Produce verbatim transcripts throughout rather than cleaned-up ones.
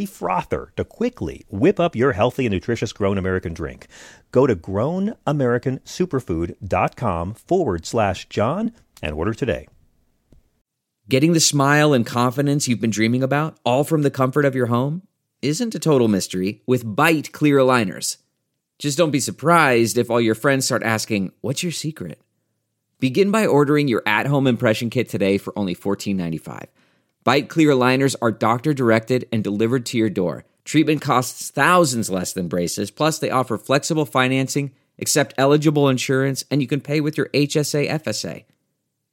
frother to quickly whip up your healthy and nutritious Grown American drink. Go to grown american superfood dot com forward slash John and order today. Getting the smile and confidence you've been dreaming about, all from the comfort of your home, isn't a total mystery with Byte Clear Aligners. Just don't be surprised if all your friends start asking, "What's your secret?" Begin by ordering your at-home impression kit today for only fourteen dollars and ninety-five cents. Byte Clear Aligners are doctor-directed and delivered to your door. Treatment costs thousands less than braces, plus they offer flexible financing, accept eligible insurance, and you can pay with your H S A F S A.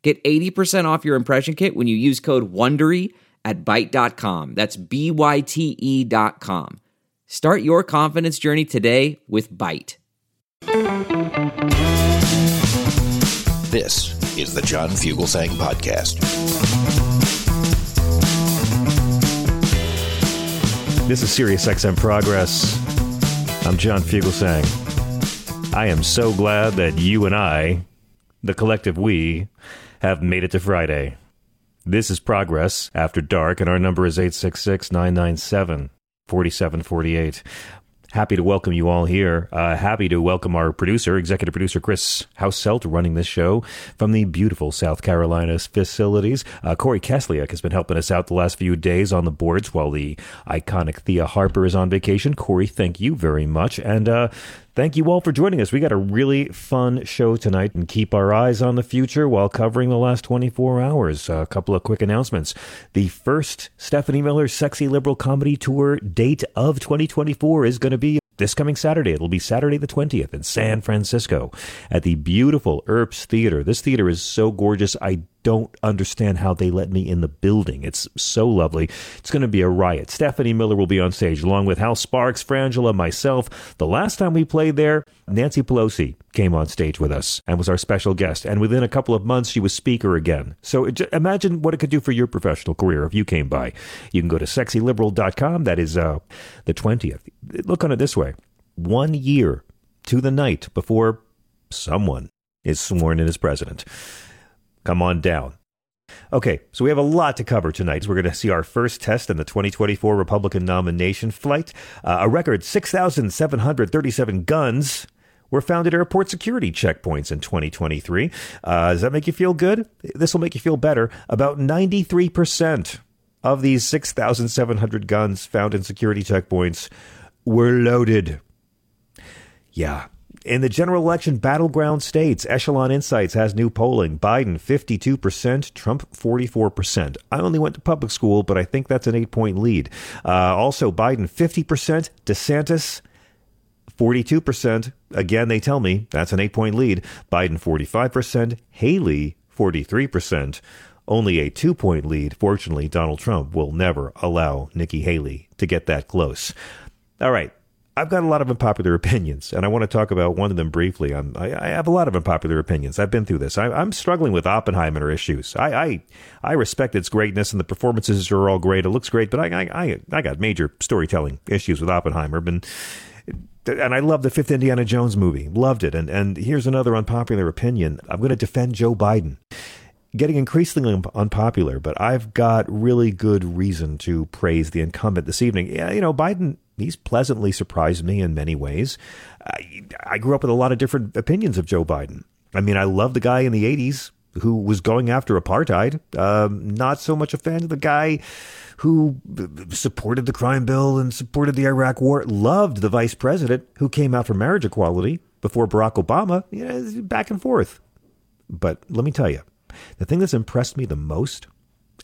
Get eighty percent off your impression kit when you use code WONDERY at byte dot com. That's B Y T E dot com. Start your confidence journey today with Byte. This is the John Fugelsang Podcast. This is SiriusXM Progress. I'm John Fugelsang. I am so glad that you and I, the collective we, have made it to Friday. This is Progress After Dark, and our number is eight six six, nine nine seven, four seven four eight. Happy to welcome you all here. Uh, happy to welcome our producer, executive producer Chris Hauselt, running this show from the beautiful South Carolina's facilities. Uh, Corey Kesliak has been helping us out the last few days on the boards while the iconic Thea Harper is on vacation. Corey, thank you very much. And uh, thank you all for joining us. We got a really fun show tonight, and keep our eyes on the future while covering the last twenty-four hours. Uh, a couple of quick announcements. The first Stephanie Miller Sexy Liberal Comedy Tour date of twenty twenty-four is going to be this coming Saturday. It'll be Saturday the twentieth in San Francisco at the beautiful Earps Theater. This theater is so gorgeous. I don't understand how they let me in the building. It's so lovely. It's going to be a riot. Stephanie Miller will be on stage along with Hal Sparks, Frangela, myself. The last time we played there, Nancy Pelosi came on stage with us and was our special guest. And within a couple of months, she was speaker again. So imagine what it could do for your professional career if you came by. You can go to sexy liberal dot com. That is uh, the twentieth. Look on it this way. One year to the night before someone is sworn in as president. Come on down. Okay, so we have a lot to cover tonight. We're going to see our first test in the twenty twenty-four Republican nomination flight. Uh, a record six thousand seven hundred thirty-seven guns were found at airport security checkpoints in twenty twenty-three. Uh, does that make you feel good? This will make you feel better. About ninety-three percent of these six thousand seven hundred guns found in security checkpoints were loaded. Yeah. In the general election battleground states, Echelon Insights has new polling. Biden, fifty-two percent, Trump, forty-four percent. I only went to public school, but I think that's an eight-point lead. Uh, also, Biden, fifty percent, DeSantis, forty-two percent. Again, they tell me that's an eight-point lead. Biden, forty-five percent, Haley, forty-three percent. Only a two-point lead. Fortunately, Donald Trump will never allow Nikki Haley to get that close. All right. I've got a lot of unpopular opinions, and I want to talk about one of them briefly. I'm, I, I have a lot of unpopular opinions. I've been through this. I, I'm struggling with Oppenheimer issues. I, I I respect its greatness, and the performances are all great. It looks great, but I I I got major storytelling issues with Oppenheimer. And, and I love the fifth Indiana Jones movie. Loved it. And, and here's another unpopular opinion. I'm going to defend Joe Biden. Getting increasingly unpopular, but I've got really good reason to praise the incumbent this evening. Yeah, you know, Biden... He's pleasantly surprised me in many ways. I, I grew up with a lot of different opinions of Joe Biden. I mean, I love the guy in the eighties who was going after apartheid. Um, not so much a fan of the guy who supported the crime bill and supported the Iraq war. Loved the vice president who came out for marriage equality before Barack Obama. You know, back and forth. But let me tell you, The thing that's impressed me the most,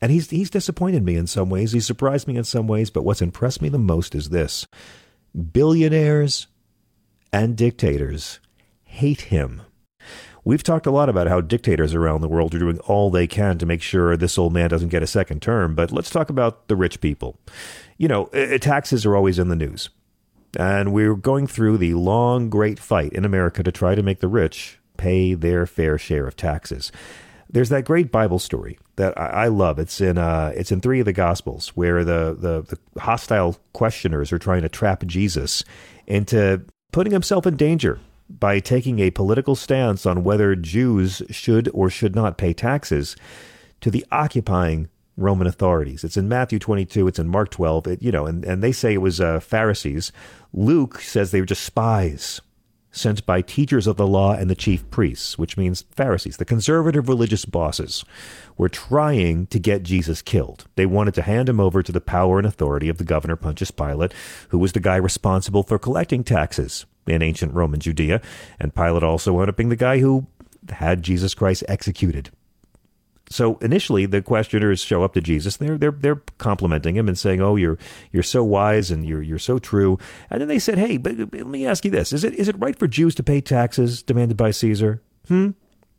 and he's he's disappointed me in some ways, he's surprised me in some ways, but what's impressed me the most is this. Billionaires and dictators hate him. We've talked a lot about how dictators around the world are doing all they can to make sure this old man doesn't get a second term, but let's talk about the rich people. You know, taxes are always in the news. And we're going through the long, great fight in America to try to make the rich pay their fair share of taxes. There's that great Bible story that I love. It's in uh, it's in three of the Gospels where the, the, the hostile questioners are trying to trap Jesus into putting himself in danger by taking a political stance on whether Jews should or should not pay taxes to the occupying Roman authorities. It's in Matthew twenty-two. It's in Mark twelve. It, you know, and, and they say it was uh, Pharisees. Luke says they were just spies sent by teachers of the law and the chief priests, which means Pharisees, the conservative religious bosses, were trying to get Jesus killed. They wanted to hand him over to the power and authority of the governor Pontius Pilate, who was the guy responsible for collecting taxes in ancient Roman Judea. And Pilate also wound up being the guy who had Jesus Christ executed. So initially, the questioners show up to Jesus. They're they're they're complimenting him and saying, "Oh, you're you're so wise and you're you're so true." And then they said, "Hey, but let me ask you this: Is it is it right for Jews to pay taxes demanded by Caesar?" Hmm.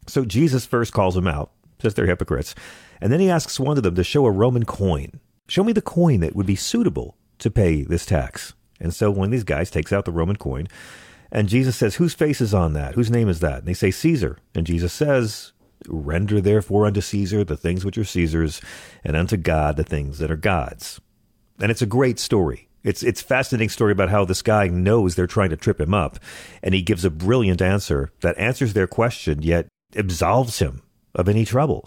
So Jesus first calls them out, says they're hypocrites, and then he asks one of them to show a Roman coin. Show me the coin that would be suitable to pay this tax. And so one of these guys takes out the Roman coin, and Jesus says, "Whose face is on that? Whose name is that?" And they say, "Caesar." And Jesus says, "Render therefore unto Caesar the things which are Caesar's, and unto God the things that are God's." And it's a great story. It's it's a fascinating story about how this guy knows they're trying to trip him up, and he gives a brilliant answer that answers their question, yet absolves him of any trouble.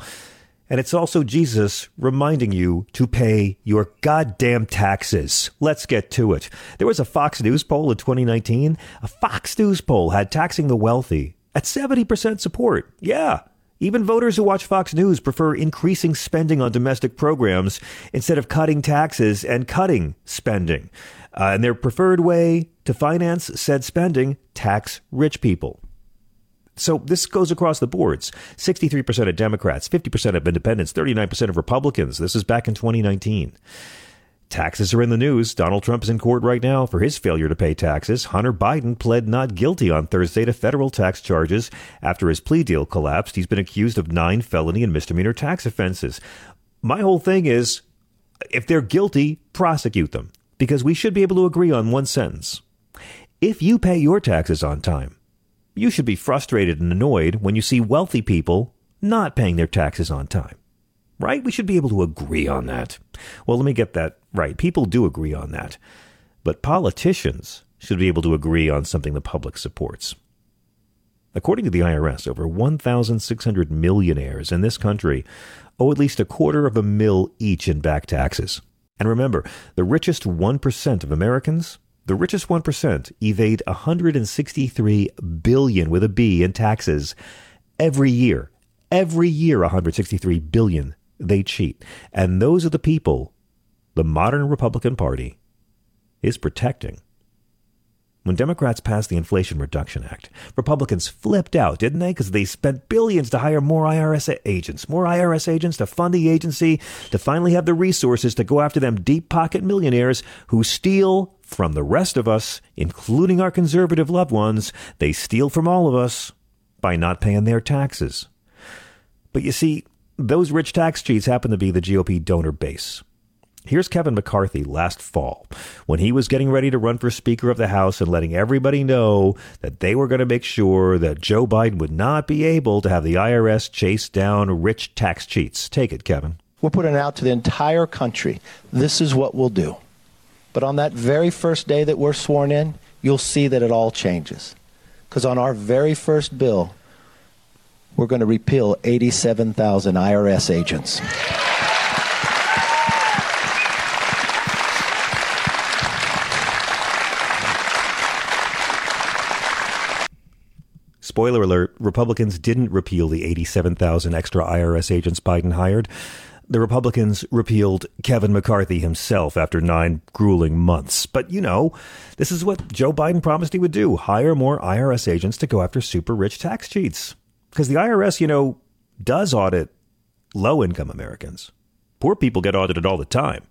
And it's also Jesus reminding you to pay your goddamn taxes. Let's get to it. There was a Fox News poll in twenty nineteen. A Fox News poll had taxing the wealthy at seventy percent support. Yeah. Even voters who watch Fox News prefer increasing spending on domestic programs instead of cutting taxes and cutting spending. Uh, and their preferred way to finance said spending, tax rich people. So this goes across the boards. sixty-three percent of Democrats, fifty percent of independents, thirty-nine percent of Republicans. This is back in twenty nineteen. Taxes are in the news. Donald Trump is in court right now for his failure to pay taxes. Hunter Biden pled not guilty on Thursday to federal tax charges after his plea deal collapsed. He's been accused of nine felony and misdemeanor tax offenses. My whole thing is, if they're guilty, prosecute them, because we should be able to agree on one sentence. If you pay your taxes on time, you should be frustrated and annoyed when you see wealthy people not paying their taxes on time. Right? We should be able to agree on that. Well, let me get that right. People do agree on that. But politicians should be able to agree on something the public supports. According to the I R S, over one thousand six hundred millionaires in this country owe at least a quarter of a mil each in back taxes. And remember, the richest one percent of Americans, the richest one percent evade one hundred sixty-three billion dollars with a B in taxes every year. Every year, one hundred sixty-three billion dollars they cheat. And those are the people the modern Republican Party is protecting. When Democrats passed the Inflation Reduction Act, Republicans flipped out, didn't they? Because they spent billions to hire more I R S agents, more I R S agents to fund the agency, to finally have the resources to go after them deep pocket millionaires who steal from the rest of us, including our conservative loved ones. They steal from all of us by not paying their taxes. But you see, those rich tax cheats happen to be the G O P donor base. Here's Kevin McCarthy last fall when he was getting ready to run for Speaker of the House and letting everybody know that they were going to make sure that Joe Biden would not be able to have the I R S chase down rich tax cheats. Take it, Kevin. We're putting it out to the entire country. This is what we'll do. But on that very first day that we're sworn in, you'll see that it all changes. Because on our very first bill, we're going to repeal eighty-seven thousand I R S agents. Spoiler alert, Republicans didn't repeal the eighty-seven thousand extra I R S agents Biden hired. The Republicans repealed Kevin McCarthy himself after nine grueling months. But, you know, this is what Joe Biden promised he would do. Hire more I R S agents to go after super rich tax cheats. Because the I R S, you know, does audit low-income Americans. Poor people get audited all the time.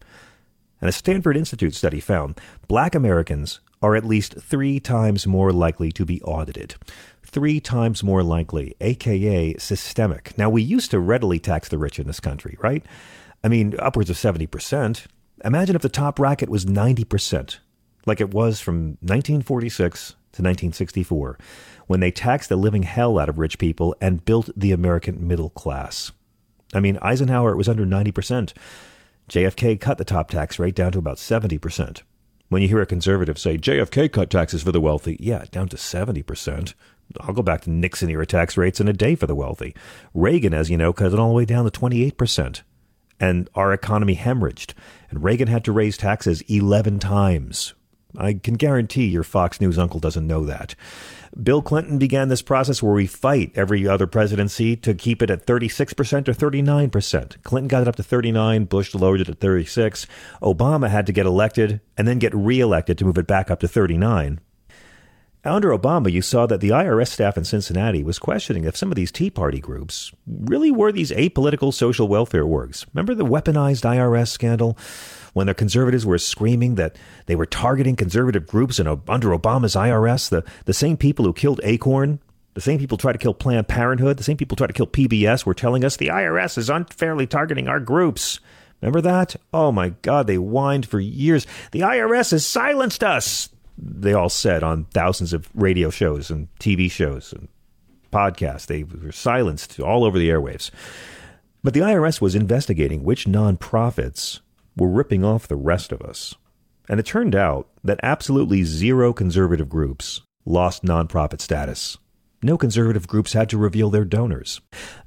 And a Stanford Institute study found Black Americans are at least three times more likely to be audited. Three times more likely, a k a systemic. Now, we used to readily tax the rich in this country, right? I mean, upwards of seventy percent. Imagine if the top bracket was ninety percent, like it was from nineteen forty-six to nineteen sixty-four, when they taxed the living hell out of rich people and built the American middle class. I mean, Eisenhower, it was under ninety percent. J F K cut the top tax rate down to about seventy percent. When you hear a conservative say, J F K cut taxes for the wealthy, yeah, down to seventy percent. I'll go back to Nixon-era tax rates in a day for the wealthy. Reagan, as you know, cut it all the way down to twenty-eight percent. And our economy hemorrhaged. And Reagan had to raise taxes eleven times. I can guarantee your Fox News uncle doesn't know that. Bill Clinton began this process where we fight every other presidency to keep it at thirty-six percent or thirty-nine percent. Clinton got it up to thirty-nine, Bush lowered it to thirty-six. Obama had to get elected and then get reelected to move it back up to thirty-nine. Under Obama, you saw that the I R S staff in Cincinnati was questioning if some of these Tea Party groups really were these apolitical social welfare orgs. Remember the weaponized I R S scandal when the conservatives were screaming that they were targeting conservative groups in, under Obama's I R S? The, the same people who killed Acorn, the same people tried to kill Planned Parenthood, the same people tried to kill P B S were telling us the I R S is unfairly targeting our groups. Remember that? Oh, my God, they whined for years. The I R S has silenced us. They all said on thousands of radio shows and T V shows and podcasts. They were silenced all over the airwaves. But the I R S was investigating which nonprofits were ripping off the rest of us. And it turned out that absolutely zero conservative groups lost nonprofit status. No conservative groups had to reveal their donors.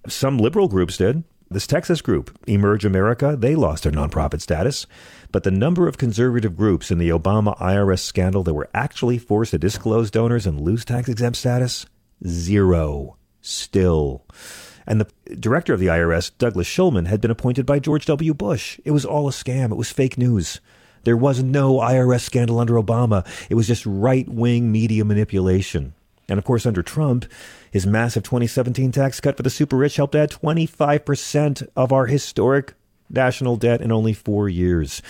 Some liberal groups did. This Texas group, Emerge America, they lost their nonprofit status. But the number of conservative groups in the Obama I R S scandal that were actually forced to disclose donors and lose tax-exempt status, zero. Still. And the director of the I R S, Douglas Shulman, had been appointed by George W. Bush. It was all a scam. It was fake news. There was no I R S scandal under Obama. It was just right-wing media manipulation. And, of course, under Trump, his massive twenty seventeen tax cut for the super rich helped add twenty-five percent of our historic national debt in only four years.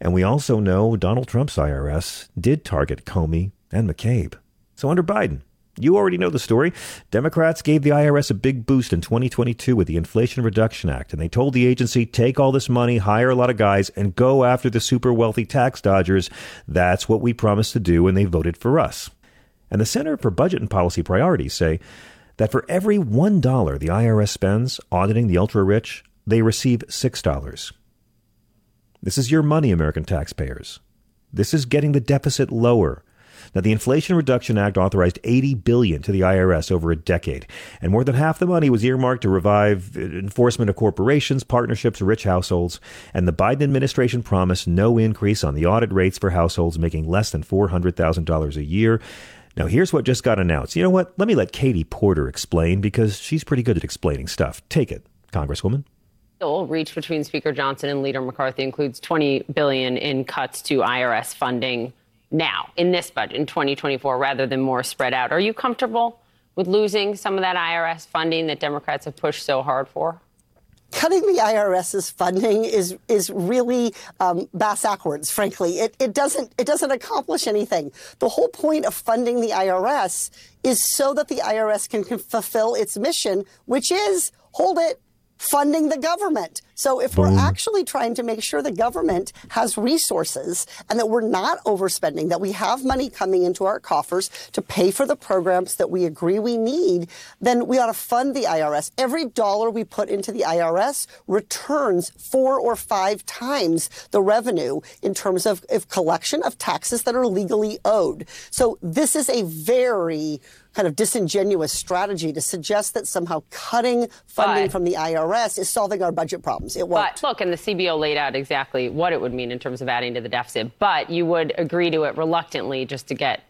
And we also know Donald Trump's I R S did target Comey and McCabe. So under Biden, you already know the story. Democrats gave the I R S a big boost in twenty twenty-two with the Inflation Reduction Act. And they told the agency, take all this money, hire a lot of guys, and go after the super wealthy tax dodgers. That's what we promised to do, and they voted for us. And the Center for Budget and Policy Priorities say that for every one dollar the I R S spends auditing the ultra-rich, they receive six dollars. This is your money, American taxpayers. This is getting the deficit lower. Now, the Inflation Reduction Act authorized eighty billion dollars to the I R S over a decade, and more than half the money was earmarked to revive enforcement of corporations, partnerships, rich households, and the Biden administration promised no increase on the audit rates for households making less than four hundred thousand dollars a year. Now, here's what just got announced. You know what? Let me let Katie Porter explain, because she's pretty good at explaining stuff. Take it, Congresswoman. The deal reached between Speaker Johnson and Leader McCarthy includes twenty billion dollars in cuts to I R S funding now in this budget, in twenty twenty-four, rather than more spread out. Are you comfortable with losing some of that I R S funding that Democrats have pushed so hard for? Cutting the IRS's funding is is really um, bass-ackwards, frankly. It, it doesn't it doesn't accomplish anything. The whole point of funding the I R S is so that the I R S can, can fulfill its mission, which is, hold it, funding the government. So if Boom. We're actually trying to make sure the government has resources and that we're not overspending, that we have money coming into our coffers to pay for the programs that we agree we need, then we ought to fund the I R S. Every dollar we put into the I R S returns four or five times the revenue in terms of, of collection of taxes that are legally owed. So this is a very kind of disingenuous strategy to suggest that somehow cutting funding but, from the I R S is solving our budget problems. It won't. But look, and the C B O laid out exactly what it would mean in terms of adding to the deficit, but you would agree to it reluctly just to get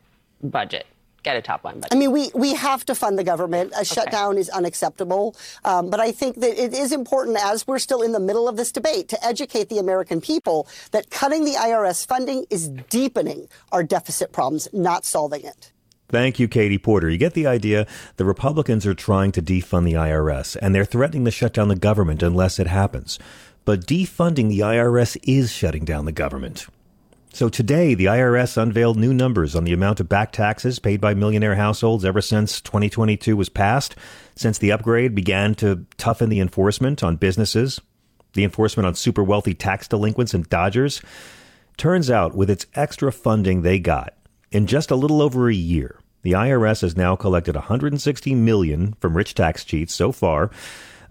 budget. Get a top-line budget. I mean, we, we have to fund the government. A okay. shutdown is unacceptable. Um, but I think that it is important, as we're still in the middle of this debate, to educate the American people that cutting the I R S funding is deepening our deficit problems, not solving it. Thank you, Katie Porter. You get the idea. The Republicans are trying to defund the I R S, and they're threatening to shut down the government unless it happens. But defunding the I R S is shutting down the government. So today, the I R S unveiled new numbers on the amount of back taxes paid by millionaire households ever since twenty twenty-two was passed, since the upgrade began to toughen the enforcement on businesses, the enforcement on super wealthy tax delinquents and dodgers. Turns out, with its extra funding they got, in just a little over a year, the I R S has now collected one hundred sixty million dollars from rich tax cheats so far.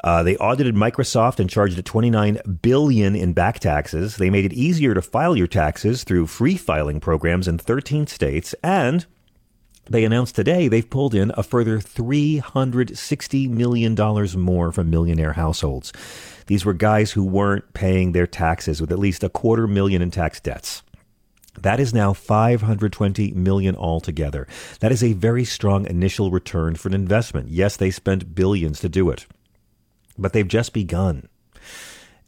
Uh, they audited Microsoft and charged it twenty-nine billion dollars in back taxes. They made it easier to file your taxes through free filing programs in thirteen states. And they announced today they've pulled in a further three hundred sixty million dollars more from millionaire households. These were guys who weren't paying their taxes with at least a quarter million in tax debts. That is now five hundred twenty million dollars altogether. That is a very strong initial return for an investment. Yes, they spent billions to do it. But they've just begun.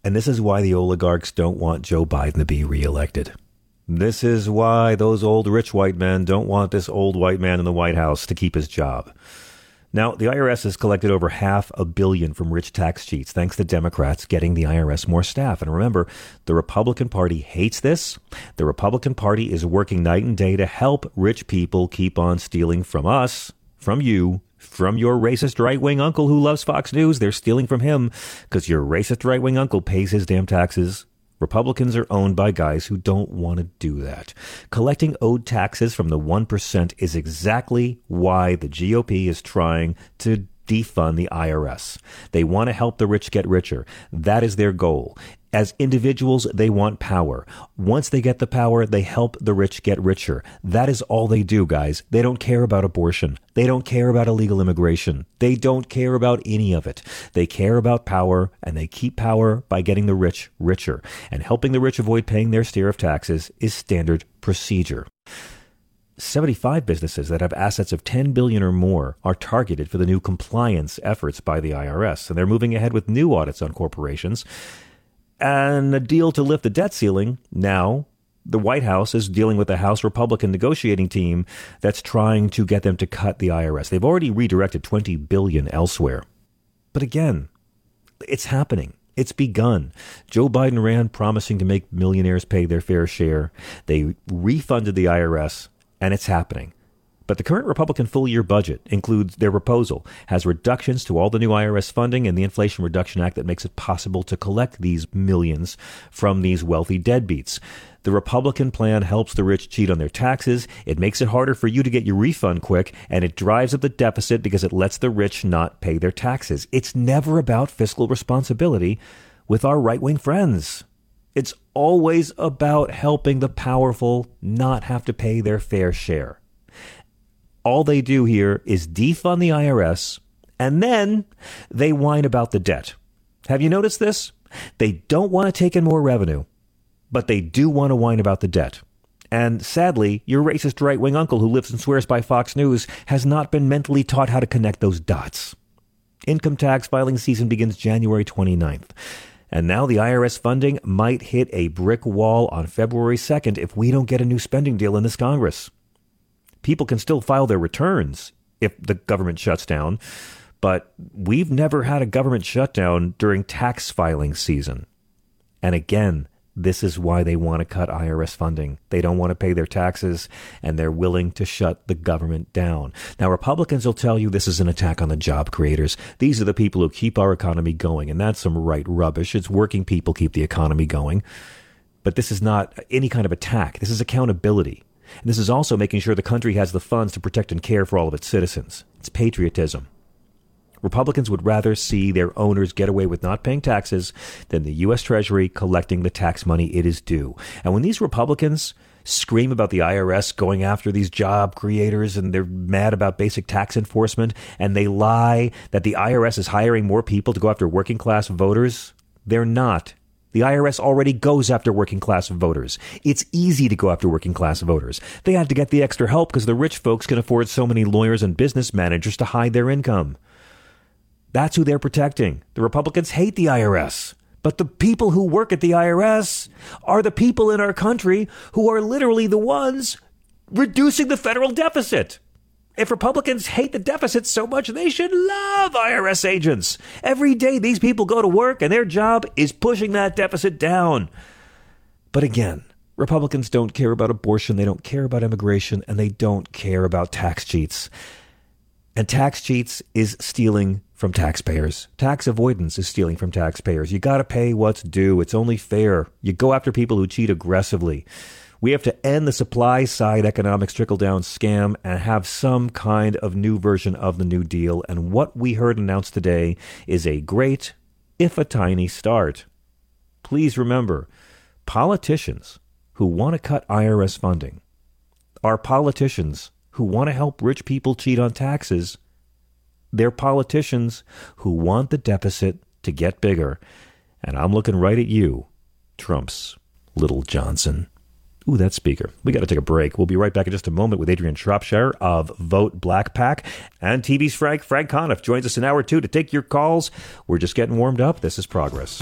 And this is why the oligarchs don't want Joe Biden to be reelected. This is why those old rich white men don't want this old white man in the White House to keep his job. Now, the I R S has collected over half a billion from rich tax cheats, thanks to Democrats getting the I R S more staff. And remember, the Republican Party hates this. The Republican Party is working night and day to help rich people keep on stealing from us, from you, from your racist right-wing uncle who loves Fox News. They're stealing from him because your racist right-wing uncle pays his damn taxes. Republicans are owned by guys who don't want to do that. Collecting owed taxes from the one percent is exactly why the G O P is trying to defund the I R S. They want to help the rich get richer. That is their goal. As individuals, they want power. Once they get the power, they help the rich get richer. That is all they do, guys. They don't care about abortion. They don't care about illegal immigration. They don't care about any of it. They care about power, and they keep power by getting the rich richer. And helping the rich avoid paying their share of taxes is standard procedure. seventy-five businesses that have assets of ten billion dollars or more are targeted for the new compliance efforts by the I R S, and they're moving ahead with new audits on corporations. And a deal to lift the debt ceiling. Now, the White House is dealing with a House Republican negotiating team that's trying to get them to cut the I R S. They've already redirected twenty billion dollars elsewhere. But again, it's happening. It's begun. Joe Biden ran promising to make millionaires pay their fair share. They refunded the I R S, and it's happening. But the current Republican full-year budget includes their proposal, has reductions to all the new I R S funding and the Inflation Reduction Act that makes it possible to collect these millions from these wealthy deadbeats. The Republican plan helps the rich cheat on their taxes, it makes it harder for you to get your refund quick, and it drives up the deficit because it lets the rich not pay their taxes. It's never about fiscal responsibility with our right-wing friends. It's always about helping the powerful not have to pay their fair share. All they do here is defund the I R S, and then they whine about the debt. Have you noticed this? They don't want to take in more revenue, but they do want to whine about the debt. And sadly, your racist right-wing uncle who lives and swears by Fox News has not been mentally taught how to connect those dots. Income tax filing season begins January twenty-ninth. And now the I R S funding might hit a brick wall on February second if we don't get a new spending deal in this Congress. People can still file their returns if the government shuts down, but we've never had a government shutdown during tax filing season. And again, this is why they want to cut I R S funding. They don't want to pay their taxes, and they're willing to shut the government down. Now, Republicans will tell you this is an attack on the job creators. These are the people who keep our economy going, and that's some right rubbish. It's working people keep the economy going. But this is not any kind of attack. This is accountability. And this is also making sure the country has the funds to protect and care for all of its citizens. It's patriotism. Republicans would rather see their owners get away with not paying taxes than the U S. Treasury collecting the tax money it is due. And when these Republicans scream about the I R S going after these job creators and they're mad about basic tax enforcement and they lie that the I R S is hiring more people to go after working class voters, they're not. The I R S already goes after working class voters. It's easy to go after working class voters. They had to get the extra help because the rich folks can afford so many lawyers and business managers to hide their income. That's who they're protecting. The Republicans hate the I R S. But the people who work at the I R S are the people in our country who are literally the ones reducing the federal deficit. If Republicans hate the deficit so much, they should love I R S agents. Every day these people go to work and their job is pushing that deficit down. But again, Republicans don't care about abortion, they don't care about immigration, and they don't care about tax cheats. And tax cheats is stealing from taxpayers. Tax avoidance is stealing from taxpayers. You got to pay what's due. It's only fair. You go after people who cheat aggressively. We have to end the supply-side economics trickle-down scam and have some kind of new version of the New Deal. And what we heard announced today is a great, if a tiny, start. Please remember, politicians who want to cut I R S funding are politicians who want to help rich people cheat on taxes. They're politicians who want the deficit to get bigger. And I'm looking right at you, Trump's little Johnson. Ooh, that speaker. We got to take a break. We'll be right back in just a moment with Adrian Shropshire of Vote Black Pack. And T V's Frank, Frank Conniff, joins us in hour two to take your calls. We're just getting warmed up. This is Progress.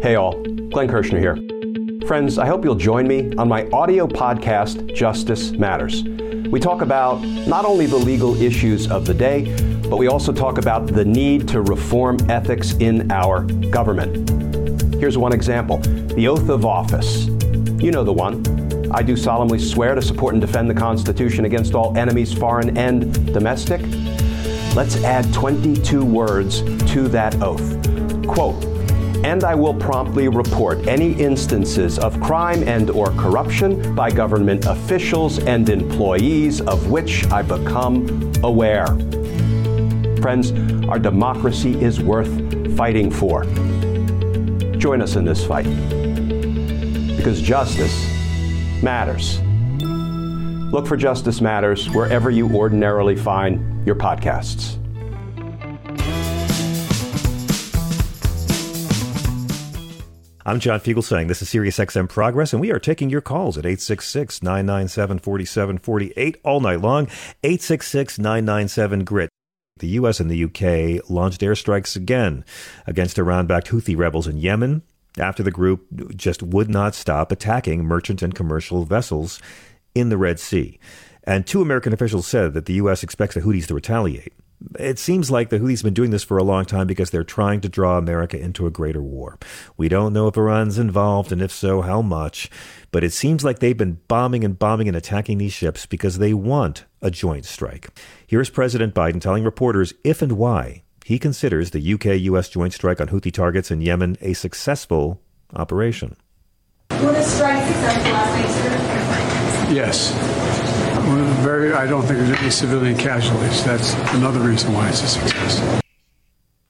Hey all, Glenn Kirshner here. Friends, I hope you'll join me on my audio podcast, Justice Matters. We talk about not only the legal issues of the day, but we also talk about the need to reform ethics in our government. Here's one example, the oath of office. You know the one. I do solemnly swear to support and defend the Constitution against all enemies, foreign and domestic. Let's add twenty-two words to that oath. Quote, and I will promptly report any instances of crime and or corruption by government officials and employees of which I become aware. Friends, our democracy is worth fighting for. Join us in this fight, because justice matters. Look for Justice Matters wherever you ordinarily find your podcasts. I'm John Fugelsang. This is SiriusXM Progress, and we are taking your calls at eight six six, nine nine seven, four seven four eight all night long, eight six six, nine nine seven, G R I T. The U S and the U K launched airstrikes again against Iran-backed Houthi rebels in Yemen after the group just would not stop attacking merchant and commercial vessels in the Red Sea. And two American officials said that the U S expects the Houthis to retaliate. It seems like the Houthis have been doing this for a long time because they're trying to draw America into a greater war. We don't know if Iran's involved, and if so, how much. But it seems like they've been bombing and bombing and attacking these ships because they want a joint strike. Here's President Biden telling reporters if and why he considers the U K U S joint strike on Houthi targets in Yemen a successful operation. Will this strike successful last night, sir? Yes. Very, I don't think there's any civilian casualties. That's another reason why it's a success.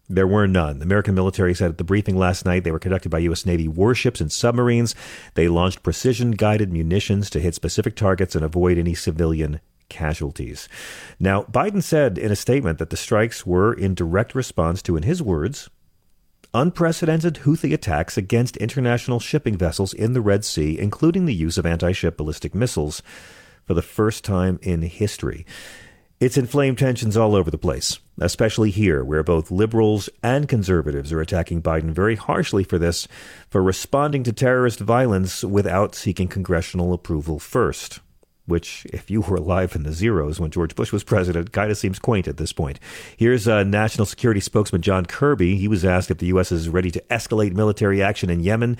There were none. The American military said at the briefing last night they were conducted by U S Navy warships and submarines. They launched precision-guided munitions to hit specific targets and avoid any civilian casualties. Now, Biden said in a statement that the strikes were in direct response to, in his words, unprecedented Houthi attacks against international shipping vessels in the Red Sea, including the use of anti-ship ballistic missiles, for the first time in history. It's inflamed tensions all over the place, especially here, where both liberals and conservatives are attacking Biden very harshly for this, for responding to terrorist violence without seeking congressional approval first, which, if you were alive in the zeros when George Bush was president, kind of seems quaint at this point. Here's uh, National Security Spokesman John Kirby. He was asked if the U S is ready to escalate military action in Yemen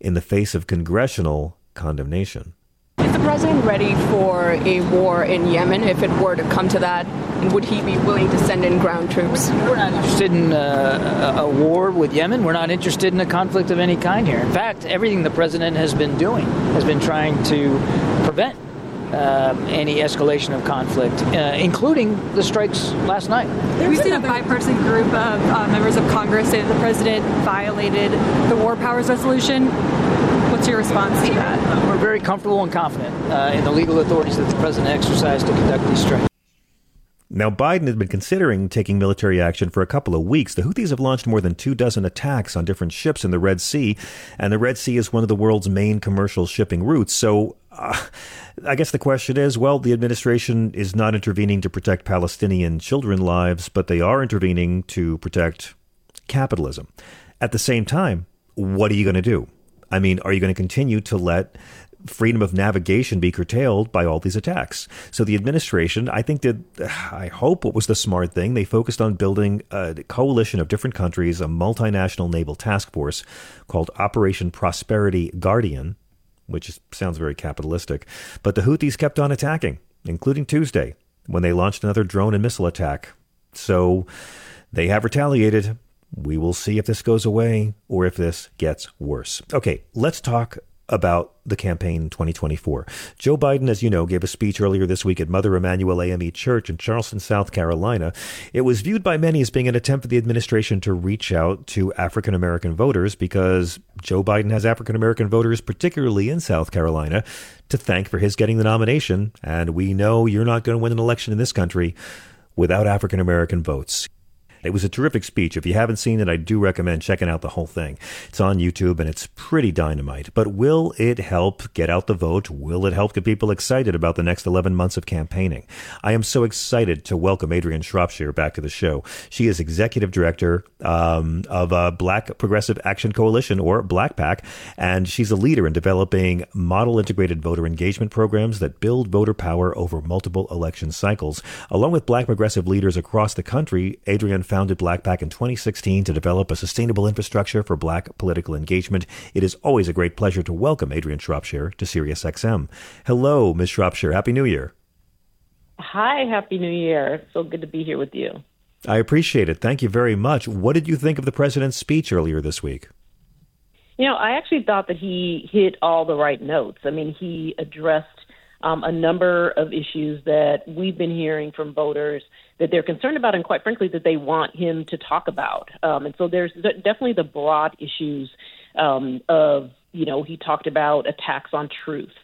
in the face of congressional condemnation. Is the president ready for a war in Yemen if it were to come to that? And would he be willing to send in ground troops? We're not interested in uh, a war with Yemen. We're not interested in a conflict of any kind here. In fact, everything the president has been doing has been trying to prevent Um, any escalation of conflict, uh, including the strikes last night. We've seen a bipartisan group of uh, members of Congress say that the president violated the War Powers Resolution. What's your response to that? Uh, we're very comfortable and confident uh, in the legal authorities that the president exercised to conduct these strikes. Now, Biden has been considering taking military action for a couple of weeks. The Houthis have launched more than two dozen attacks on different ships in the Red Sea, and the Red Sea is one of the world's main commercial shipping routes. So uh, I guess the question is, well, the administration is not intervening to protect Palestinian children's lives, but they are intervening to protect capitalism. At the same time, what are you going to do? I mean, are you going to continue to let freedom of navigation be curtailed by all these attacks? So the administration, I think, did, I hope, what was the smart thing. They focused on building a coalition of different countries, a multinational naval task force called Operation Prosperity Guardian, which sounds very capitalistic. But the Houthis kept on attacking, including Tuesday, when they launched another drone and missile attack. So they have retaliated. We will see if this goes away or if this gets worse. Okay, let's talk about the campaign in twenty twenty-four. Joe Biden, as you know, gave a speech earlier this week at Mother Emanuel A M E Church in Charleston, South Carolina. It was viewed by many as being an attempt for the administration to reach out to African-American voters because Joe Biden has African-American voters, particularly in South Carolina, to thank for his getting the nomination. And we know you're not going to win an election in this country without African-American votes. It was a terrific speech. If you haven't seen it, I do recommend checking out the whole thing. It's on YouTube and it's pretty dynamite. But will it help get out the vote? Will it help get people excited about the next eleven months of campaigning? I am so excited to welcome Adrienne Shropshire back to the show. She is executive director um, of a Black Progressive Action Coalition, or Black PAC, and she's a leader in developing model integrated voter engagement programs that build voter power over multiple election cycles. Along with Black Progressive leaders across the country, Adrienne found founded Black PAC in twenty sixteen to develop a sustainable infrastructure for Black political engagement. It is always a great pleasure to welcome Adrienne Shropshire to SiriusXM. Hello, Miz Shropshire. Happy New Year. Hi, Happy New Year. It's so good to be here with you. I appreciate it. Thank you very much. What did you think of the president's speech earlier this week? You know, I actually thought that he hit all the right notes. I mean, he addressed Um, a number of issues that we've been hearing from voters that they're concerned about and, quite frankly, that they want him to talk about. Um, and so there's definitely the broad issues um, of, you know, he talked about attacks on truth.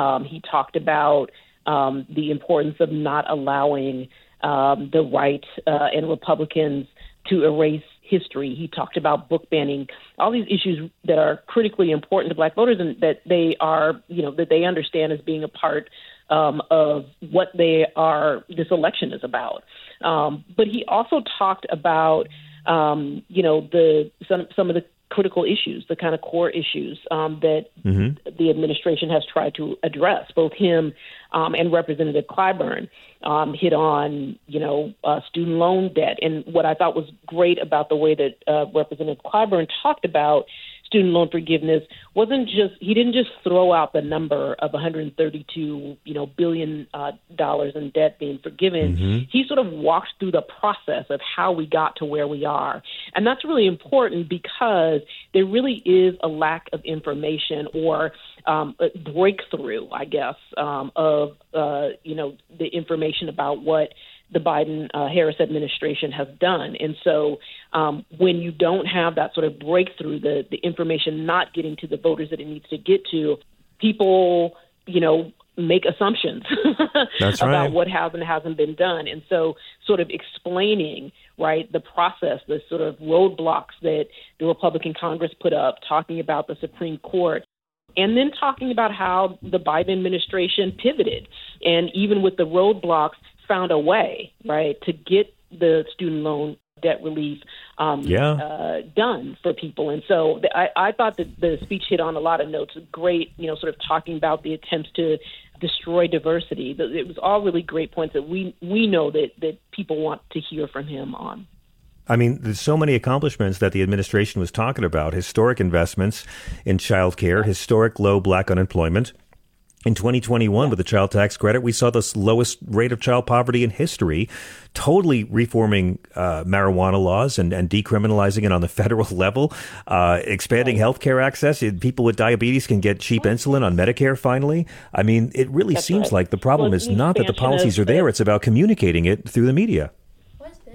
Um, he talked about um, the importance of not allowing um, the right uh, and Republicans to erase history. He talked about book banning, all these issues that are critically important to Black voters and that they are, you know, that they understand as being a part um, of what they are, this election is about. Um, but he also talked about, um, you know, the some, some of the critical issues, the kind of core issues um, that mm-hmm. the administration has tried to address. Both him um, and Representative Clyburn um, hit on, you know, uh, student loan debt. And what I thought was great about the way that uh, Representative Clyburn talked about student loan forgiveness wasn't just, he didn't just throw out the number of one hundred thirty-two, you know, billion uh, dollars in debt being forgiven. Mm-hmm. He sort of walked through the process of how we got to where we are. And that's really important because there really is a lack of information or um, a breakthrough, I guess, um, of, uh, you know, the information about what the Biden uh, Harris administration has done. And so um, when you don't have that sort of breakthrough, the, the information not getting to the voters that it needs to get to, people, you know, make assumptions That's about right. what has and hasn't been done. And so sort of explaining, right, the process, the sort of roadblocks that the Republican Congress put up, talking about the Supreme Court, and then talking about how the Biden administration pivoted. And even with the roadblocks, found a way, right, to get the student loan debt relief um, yeah. uh, done for people. And so th- I, I thought that the speech hit on a lot of notes. Great, you know, sort of talking about the attempts to destroy diversity. It was all really great points that we we know that, that people want to hear from him on. I mean, there's so many accomplishments that the administration was talking about, historic investments in child care, historic low black unemployment. In twenty twenty-one, with the child tax credit, we saw the lowest rate of child poverty in history, totally reforming uh, marijuana laws and, and decriminalizing it on the federal level, uh, expanding health care access. People with diabetes can get cheap insulin on Medicare finally. I mean, it really That's seems right. like the problem well, is not that the policies are there. It's about communicating it through the media.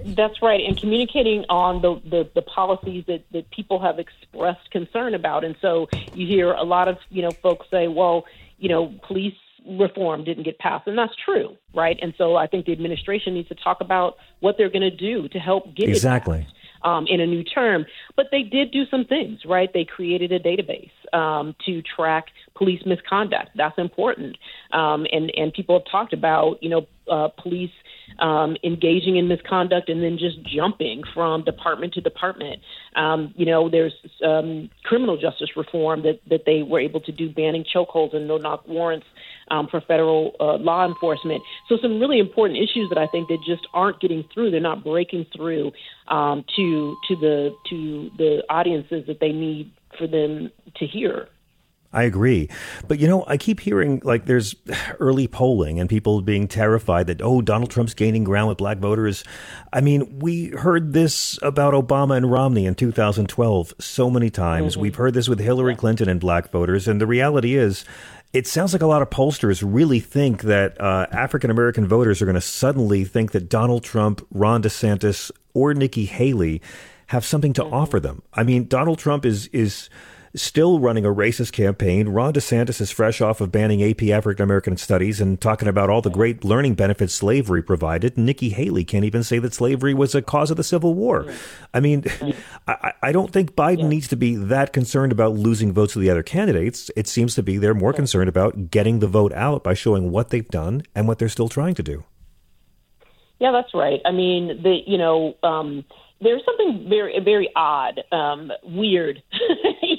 That's right, and communicating on the, the, the policies that, that people have expressed concern about. And so you hear a lot of, you know, folks say, well, you know, police reform didn't get passed, and that's true, right? And so I think the administration needs to talk about what they're going to do to help get exactly. it passed. Um, in a new term. But they did do some things, right? They created a database um, to track police misconduct. That's important. Um, and, and people have talked about, you know, uh, police um, engaging in misconduct and then just jumping from department to department. Um, you know, there's um, criminal justice reform that, that they were able to do, banning chokeholds and no-knock warrants um, for federal uh, law enforcement. So some really important issues that I think that just aren't getting through. They're not breaking through um, to to the to the audiences that they need for them to hear. I agree. But, you know, I keep hearing like there's early polling and people being terrified that, oh, Donald Trump's gaining ground with black voters. I mean, we heard this about Obama and Romney in two thousand twelve so many times. Mm-hmm. We've heard this with Hillary Clinton and black voters. And the reality is, it sounds like a lot of pollsters really think that uh, African-American voters are going to suddenly think that Donald Trump, Ron DeSantis, or Nikki Haley have something to mm-hmm. offer them. I mean, Donald Trump is is still running a racist campaign. Ron DeSantis is fresh off of banning A P African-American studies and talking about all the great learning benefits slavery provided. Nikki Haley can't even say that slavery was a cause of the Civil War. Right. I mean, right. I, I don't think Biden yeah. needs to be that concerned about losing votes to the other candidates. It seems to be they're more right. concerned about getting the vote out by showing what they've done and what they're still trying to do. Yeah, that's right. I mean, the you know, um, there's something very, very odd, um, weird,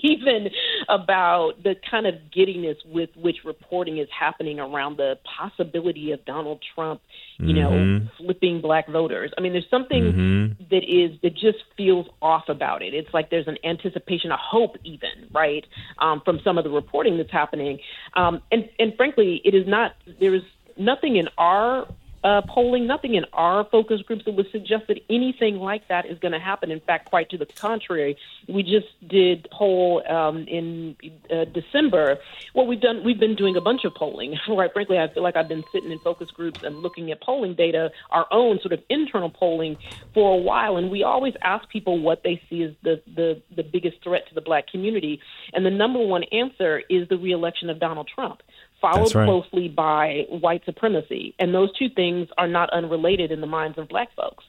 even about the kind of giddiness with which reporting is happening around the possibility of Donald Trump, you mm-hmm. know, flipping black voters. I mean, there's something mm-hmm. that is that just feels off about it. It's like there's an anticipation, a hope, even right, um, from some of the reporting that's happening. Um, and and frankly, it is not. There is nothing in our Uh, polling, nothing in our focus groups that would suggest that anything like that is going to happen. In fact, quite to the contrary, we just did poll um, in uh, December. Well, we've done, we've been doing a bunch of polling. Right, frankly, I feel like I've been sitting in focus groups and looking at polling data, our own sort of internal polling, for a while, and we always ask people what they see as the the, the biggest threat to the black community, and the number one answer is the reelection of Donald Trump, followed right. closely by white supremacy. And those two things are not unrelated in the minds of black folks,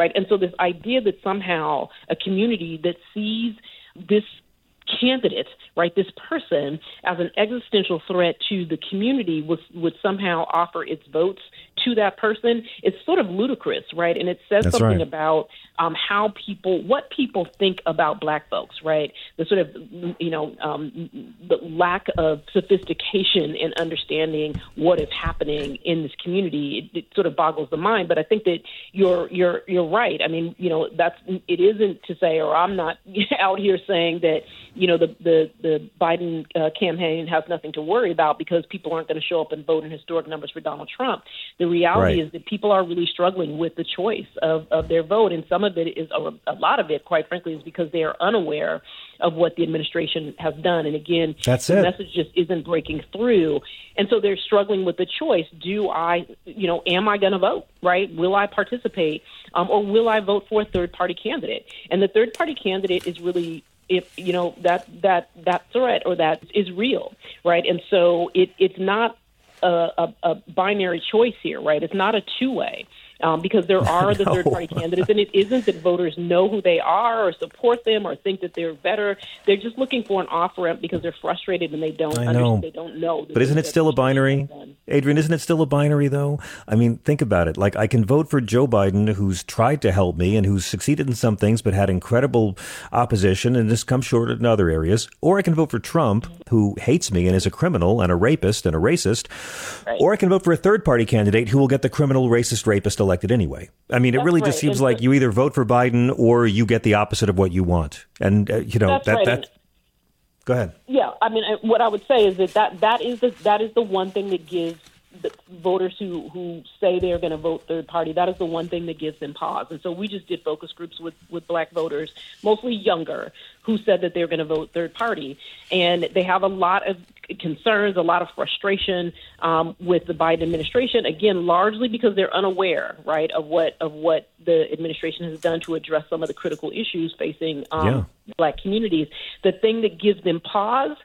right? And so this idea that somehow a community that sees this candidate, right, this person as an existential threat to the community would, would somehow offer its votes to that person is sort of ludicrous, right? And it says That's something right. about um, how people, what people think about black folks, right? The sort of, you know, um, the lack of sophistication in understanding what is happening in this community. It, it sort of boggles the mind. But I think that you're you're you're right. I mean, you know, that's it isn't to say, or I'm not out here saying that, you know, the the the Biden uh, campaign has nothing to worry about because people aren't going to show up and vote in historic numbers for Donald Trump. The reality right. is that people are really struggling with the choice of, of their vote. And some of it is, or a lot of it, quite frankly, is because they are unaware of what the administration has done. And again, That's the it. message just isn't breaking through. And so they're struggling with the choice. Do I, you know, am I going to vote, right? Will I participate? Um, or will I vote for a third-party candidate? And the third-party candidate is really, if you know, that, that, that threat or that is real, right? And so it it's not A, a, a binary choice here, right? It's not a two-way um, because there are the no. third-party candidates, and it isn't that voters know who they are or support them or think that they're better. They're just looking for an off-ramp because they're frustrated and they don't I know. Understand. They don't know. But isn't it still a binary? Adrian, isn't it still a binary, though? I mean, think about it. Like, I can vote for Joe Biden, who's tried to help me and who's succeeded in some things but had incredible opposition and has come short in other areas. Or I can vote for Trump, mm-hmm. who hates me and is a criminal and a rapist and a racist. Right. Or I can vote for a third-party candidate who will get the criminal, racist, rapist elected. elected anyway. I mean, it that's really right. just seems and, like you either vote for Biden or you get the opposite of what you want. And, uh, you know, that's that, right. that, and, go ahead. Yeah. I mean, what I would say is that that, that is the, that is the one thing that gives the voters who, who say they're going to vote third party, that is the one thing that gives them pause. And so we just did focus groups with, with black voters, mostly younger, who said that they're going to vote third party. And they have a lot of concerns, a lot of frustration um, with the Biden administration, again, largely because they're unaware, right, of what of what the administration has done to address some of the critical issues facing um, yeah. black communities. The thing that gives them pause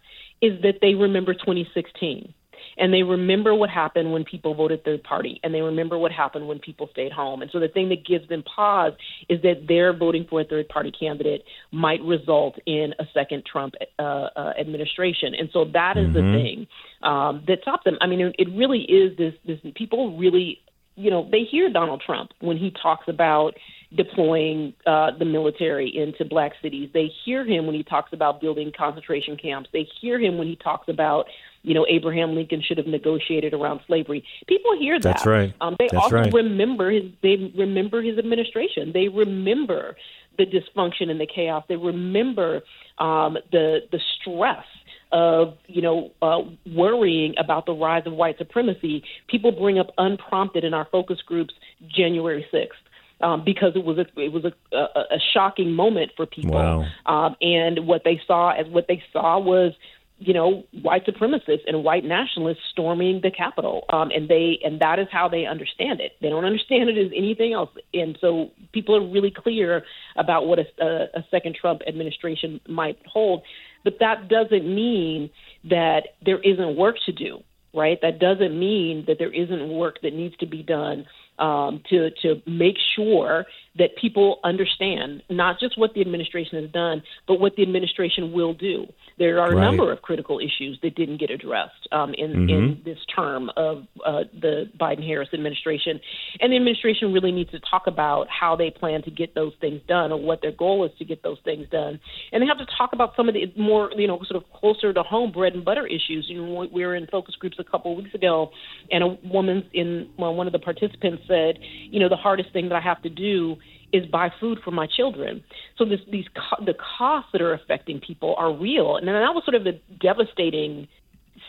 is that they remember twenty sixteen. And they remember what happened when people voted third party, and they remember what happened when people stayed home. And so the thing that gives them pause is that their voting for a third party candidate might result in a second Trump uh, uh, administration. And so that is mm-hmm. the thing um, that stops them. I mean, it, it really is this, this people really, you know, they hear Donald Trump when he talks about deploying uh, the military into black cities. They hear him when he talks about building concentration camps. They hear him when he talks about, you know, Abraham Lincoln should have negotiated around slavery. People hear that. That's right. Um, they That's also right. remember his. They remember his administration. They remember the dysfunction and the chaos. They remember um, the the stress of, you know, uh, worrying about the rise of white supremacy. People bring up unprompted in our focus groups January sixth. Um, because it was a, it was a, a, a shocking moment for people, wow. um, and what they saw as what they saw was, you know, white supremacists and white nationalists storming the Capitol, um, and they and that is how they understand it. They don't understand it as anything else, and so people are really clear about what a, a, a second Trump administration might hold. But that doesn't mean that there isn't work to do, right? That doesn't mean that there isn't work that needs to be done. Um, to to make sure that people understand not just what the administration has done, but what the administration will do. There are a right. number of critical issues that didn't get addressed um, in, mm-hmm. in this term of uh, the Biden-Harris administration. And the administration really needs to talk about how they plan to get those things done or what their goal is to get those things done. And they have to talk about some of the more, you know, sort of closer to home bread and butter issues. You know, we were in focus groups a couple of weeks ago, and a woman in well, one of the participants said, you know, the hardest thing that I have to do is buy food for my children. So this, these co- the costs that are affecting people are real. And then that was sort of a devastating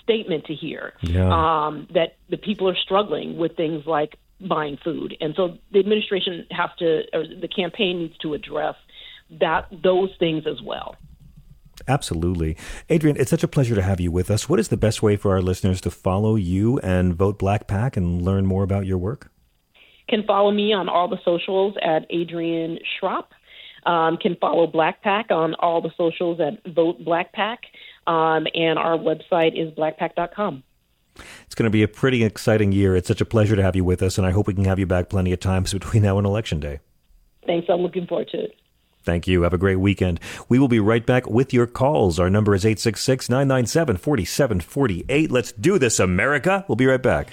statement to hear, yeah. um, that the people are struggling with things like buying food. And so the administration has to, or the campaign needs to address that those things as well. Absolutely. Adrienne, it's such a pleasure to have you with us. What is the best way for our listeners to follow you and Vote Black PAC and learn more about your work? Can follow me on all the socials at Adrienne Schropp. Um, can follow Black PAC on all the socials at Vote Black PAC. Um, and our website is black pac dot com. It's going to be a pretty exciting year. It's such a pleasure to have you with us, and I hope we can have you back plenty of times between now and Election Day. Thanks. I'm looking forward to it. Thank you. Have a great weekend. We will be right back with your calls. Our number is eight six six, nine nine seven, four seven four eight. Let's do this, America. We'll be right back.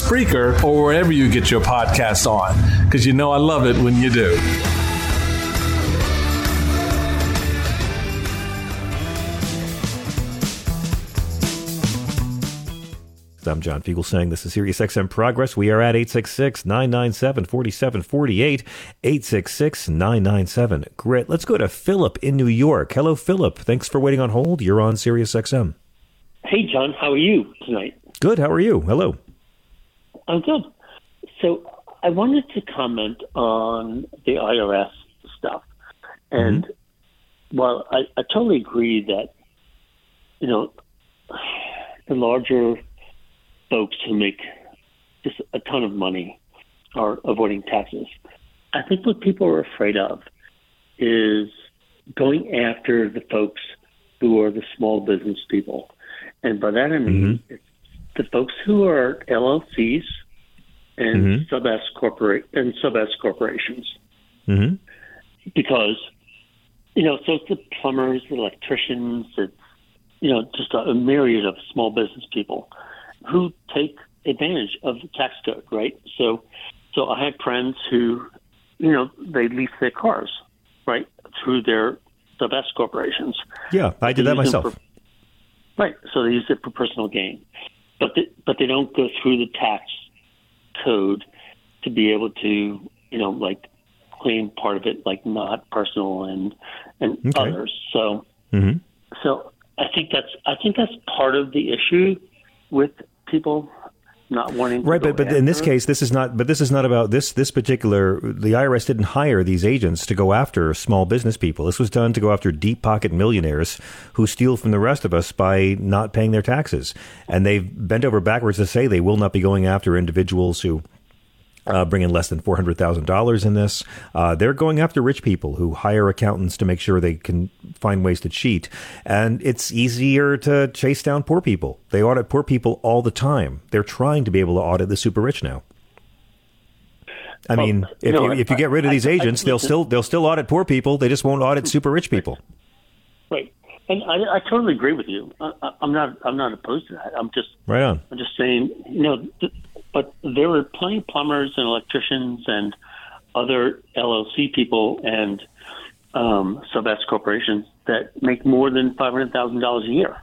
Spreaker, or wherever you get your podcasts on, because you know I love it when you do. I'm John Fugelsang. This is SiriusXM Progress. We are at eight six six, nine nine seven, four seven four eight, eight six six, nine nine seven, G R I T. Let's go to Philip in New York. Hello, Philip. Thanks for waiting on hold. You're on SiriusXM. Hey, John. How are you tonight? Good. How are you? Hello. I'm good. So I wanted to comment on the I R S stuff. And, mm-hmm. well, I, I totally agree that, you know, the larger folks who make just a ton of money are avoiding taxes. I think what people are afraid of is going after the folks who are the small business people. And by that I mean mm-hmm. it's the folks who are L L Cs and mm-hmm. sub-S corporate and sub-S corporations. Mm-hmm. Because, you know, so it's the plumbers, the electricians, it's, you know, just a, a myriad of small business people who take advantage of the tax code, right? So so I have friends who, you know, they lease their cars, right, through their sub-S corporations. Yeah, I did that myself. For, right, so they use it for personal gain. But they, but they don't go through the tax code to be able to, you know, like claim part of it, like not personal and and okay. others. So mm-hmm. so I think that's I think that's part of the issue with people not wanting to right, but but after. in this case, this is not. But this is not about this. This particular, the I R S didn't hire these agents to go after small business people. This was done to go after deep pocket millionaires who steal from the rest of us by not paying their taxes. And they've bent over backwards to say they will not be going after individuals who uh, bring in less than four hundred thousand dollars in this. Uh, they're going after rich people who hire accountants to make sure they can find ways to cheat. And it's easier to chase down poor people. They audit poor people all the time. They're trying to be able to audit the super rich now. I well, mean, if no, you, I, if you get rid of I, these I, agents, I, I, they'll still they'll still audit poor people. They just won't audit super rich people. Right, and I, I totally agree with you. I, I'm not I'm not opposed to that. I'm just right on. I'm just saying, you know, th- but there were plenty of plumbers and electricians and other L L C people and um, sub-S corporations that make more than five hundred thousand dollars a year.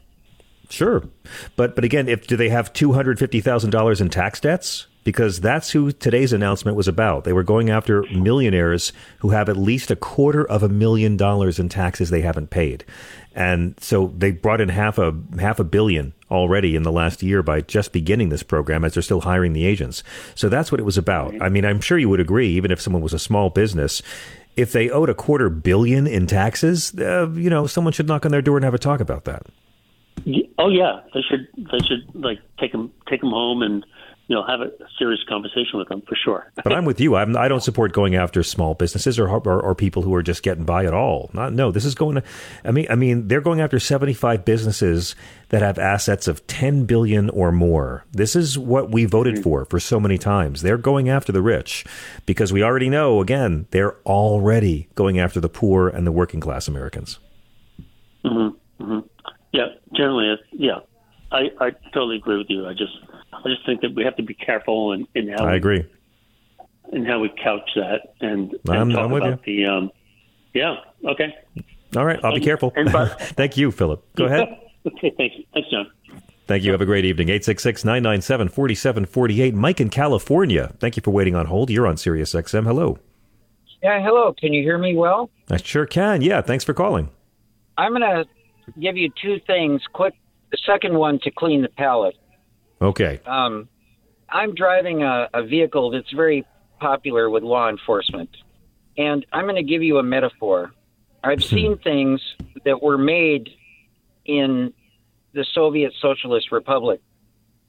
Sure, but but again, if do they have two hundred fifty thousand dollars in tax debts? Because that's who today's announcement was about. They were going after millionaires who have at least a quarter of a million dollars in taxes they haven't paid, and so they brought in half a half a billion already in the last year by just beginning this program as they're still hiring the agents. So that's what it was about. I mean, I'm sure you would agree, even if someone was a small business. If they owed a quarter billion in taxes, uh, you know, someone should knock on their door and have a talk about that. Oh yeah, they should. They should like take them, take them home, and you know, have a serious conversation with them for sure. But I'm with you. I'm, I don't support going after small businesses or, or or people who are just getting by at all. Not no. This is going to. I mean, I mean, they're going after seventy-five businesses that have assets of ten billion dollars or more. This is what we voted for for so many times. They're going after the rich because we already know, again, they're already going after the poor and the working class Americans. Mm-hmm, mm-hmm. Yeah, generally, yeah. I, I totally agree with you. I just I just think that we have to be careful in, in how I agree in how we couch that and, and I'm, talk I'm with about you. the um, yeah. Okay. All right. I'll and, be careful. And, but, Thank you, Philip. Go ahead. Okay. Thank you. Thanks, John. Thank you. Have a great evening. eight six six, nine nine seven, four seven four eight. Mike in California. Thank you for waiting on hold. You're on SiriusXM. Hello. Yeah. Hello. Can you hear me well? I sure can. Yeah. Thanks for calling. I'm gonna give you two things quick. The second one to clean the palate. Okay. Um, I'm driving a, a vehicle that's very popular with law enforcement. And I'm going to give you a metaphor. I've seen things that were made in the Soviet Socialist Republic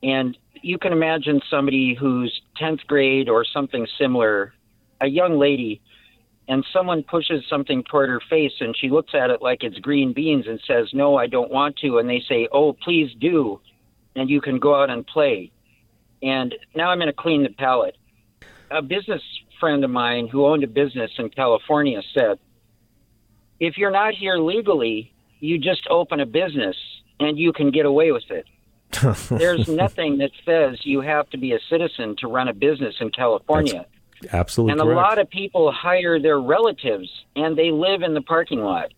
And you can imagine somebody who's tenth grade or something similar, a young lady, and someone pushes something toward her face, and she looks at it like it's green beans and says, no, I don't want to. And they say, oh, please do, and you can go out and play. And now I'm going to clean the palate. A business friend of mine who owned a business in California said, if you're not here legally, you just open a business and you can get away with it. There's nothing that says you have to be a citizen to run a business in California. That's absolutely correct. And a lot of people hire their relatives and they live in the parking lot.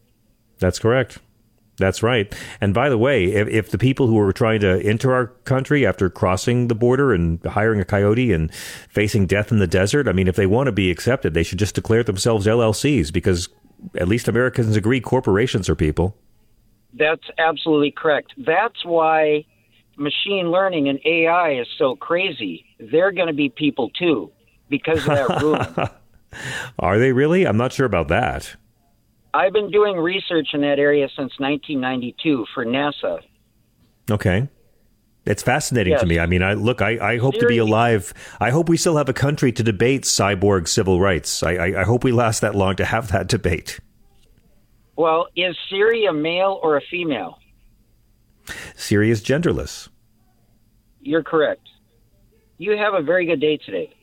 That's correct. That's right. And by the way, if, if the people who were trying to enter our country after crossing the border and hiring a coyote and facing death in the desert, I mean, if they want to be accepted, they should just declare themselves L L Cs, because at least Americans agree corporations are people. That's absolutely correct. That's why machine learning and A I is so crazy. They're going to be people, too, because of that ruling. Are they really? I'm not sure about that. I've been doing research in that area since nineteen ninety-two for NASA. Okay. It's fascinating yes. to me. I mean, I look, I, I hope Seriously. to be alive. I hope we still have a country to debate cyborg civil rights. I, I, I hope we last that long to have that debate. Well, is Siri a male or a female? Siri is genderless. You're correct. You have a very good day today.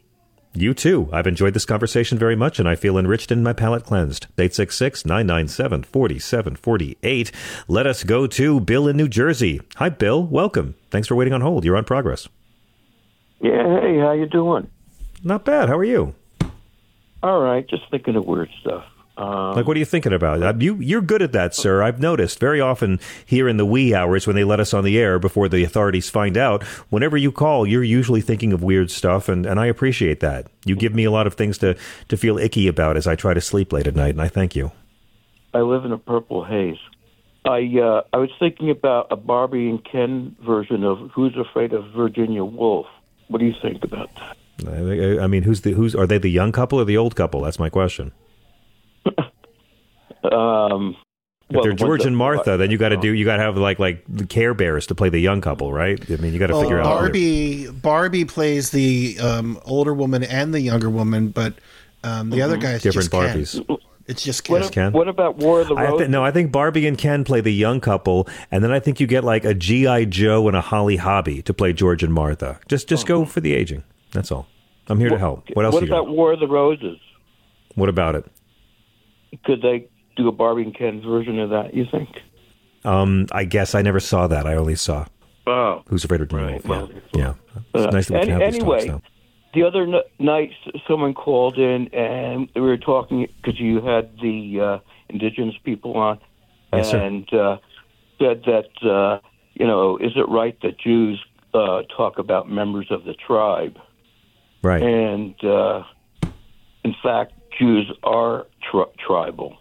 You too. I've enjoyed this conversation very much, and I feel enriched and my palate cleansed. eight six six, nine nine seven, four seven four eight. Let us go to Bill in New Jersey. Hi, Bill. Welcome. Thanks for waiting on hold. You're on Progress. Yeah, hey, how you doing? Not bad. How are you? All right, just thinking of weird stuff. Um, like, what are you thinking about? You, you're good at that, sir. I've noticed very often here in the wee hours when they let us on the air before the authorities find out, whenever you call, you're usually thinking of weird stuff, and, and I appreciate that. You give me a lot of things to, to feel icky about as I try to sleep late at night, and I thank you. I live in a purple haze. I uh, I was thinking about a Barbie and Ken version of Who's Afraid of Virginia Woolf. What do you think about that? I, I mean, who's the who's are they the young couple or the old couple? That's my question. Um, if well, they're George and Martha, then you got to do you got to have like like the Care Bears to play the young couple, right? I mean, you got to well, figure Barbie, out. Barbie Barbie plays the um, older woman and the younger woman, but um, the mm-hmm. other guys different just Barbies. Can't. It's just Ken. What, Ken. What about War of the Roses? I th- no, I think Barbie and Ken play the young couple, and then I think you get like a G I Joe and a Holly Hobby to play George and Martha. Just just oh. go for the aging. That's all. I'm here what, to help. What else? What do you about got? War of the Roses? What about it? Could they do a Barbie and Ken version of that, you think? Um, I guess I never saw that. I only saw oh. Who's Afraid of Virginia Woolf. Yeah. yeah. It's nice that we can have these talks now. Anyway, the other n- night someone called in and we were talking, because you had the uh, indigenous people on, yes, and uh, said that, uh, you know, is it right that Jews uh, talk about members of the tribe? Right. And, uh, in fact, Jews are tri- tribal.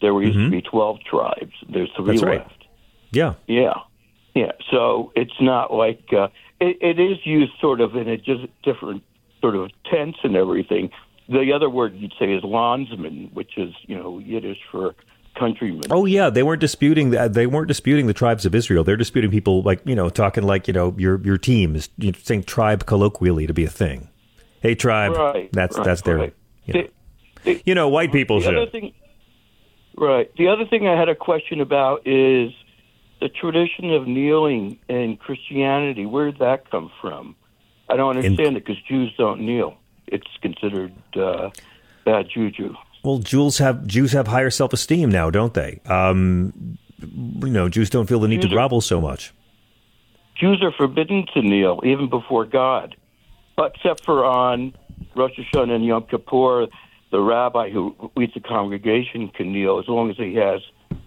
There used mm-hmm. to be twelve tribes. There's three That's right. left. Yeah. Yeah. Yeah. So it's not like uh, it, it is used sort of in a just different sort of tense and everything. The other word you'd say is landsman, which is, you know, Yiddish for countrymen. Oh, yeah. They weren't disputing that. They weren't disputing the tribes of Israel. They're disputing people like, you know, talking like, you know, your your team is you know, saying tribe colloquially to be a thing. Hey, tribe. Right. That's right, that's their. Right. You know. they, You know, white people should. Thing, right. The other thing I had a question about is the tradition of kneeling in Christianity. Where did that come from? I don't understand in, it, because Jews don't kneel. It's considered uh, bad juju. Well, Jews have Jews have higher self-esteem now, don't they? Um, you know, Jews don't feel the need Jews to are, grovel so much. Jews are forbidden to kneel, even before God, except for on Rosh Hashanah and Yom Kippur. The rabbi who leads the congregation can kneel as long as he has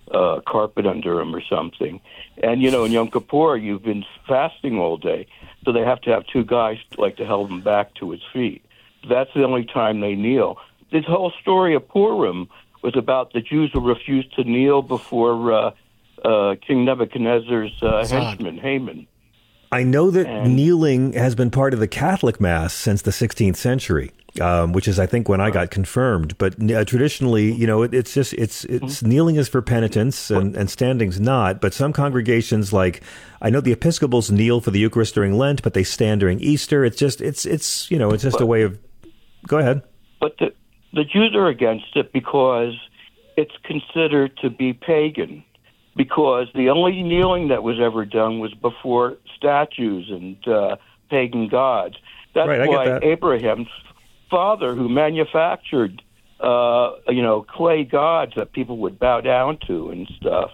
a uh, carpet under him or something. And, you know, in Yom Kippur, you've been fasting all day, so they have to have two guys like to hold him back to his feet. That's the only time they kneel. This whole story of Purim was about the Jews who refused to kneel before uh, uh, King Nebuchadnezzar's uh, henchman, Haman. I know that and, kneeling has been part of the Catholic Mass since the sixteenth century. um, which is, I think, when I got confirmed. But uh, traditionally, you know, it, it's just it's it's kneeling is for penitence and, and standing's not. But some congregations, like I know the Episcopals kneel for the Eucharist during Lent, but they stand during Easter. It's just it's it's you know it's just but, a way of. Go ahead. But the the Jews are against it because it's considered to be pagan, because the only kneeling that was ever done was before statues and uh, pagan gods. That's right, why that. Abraham's father, who manufactured, uh, you know, clay gods that people would bow down to and stuff,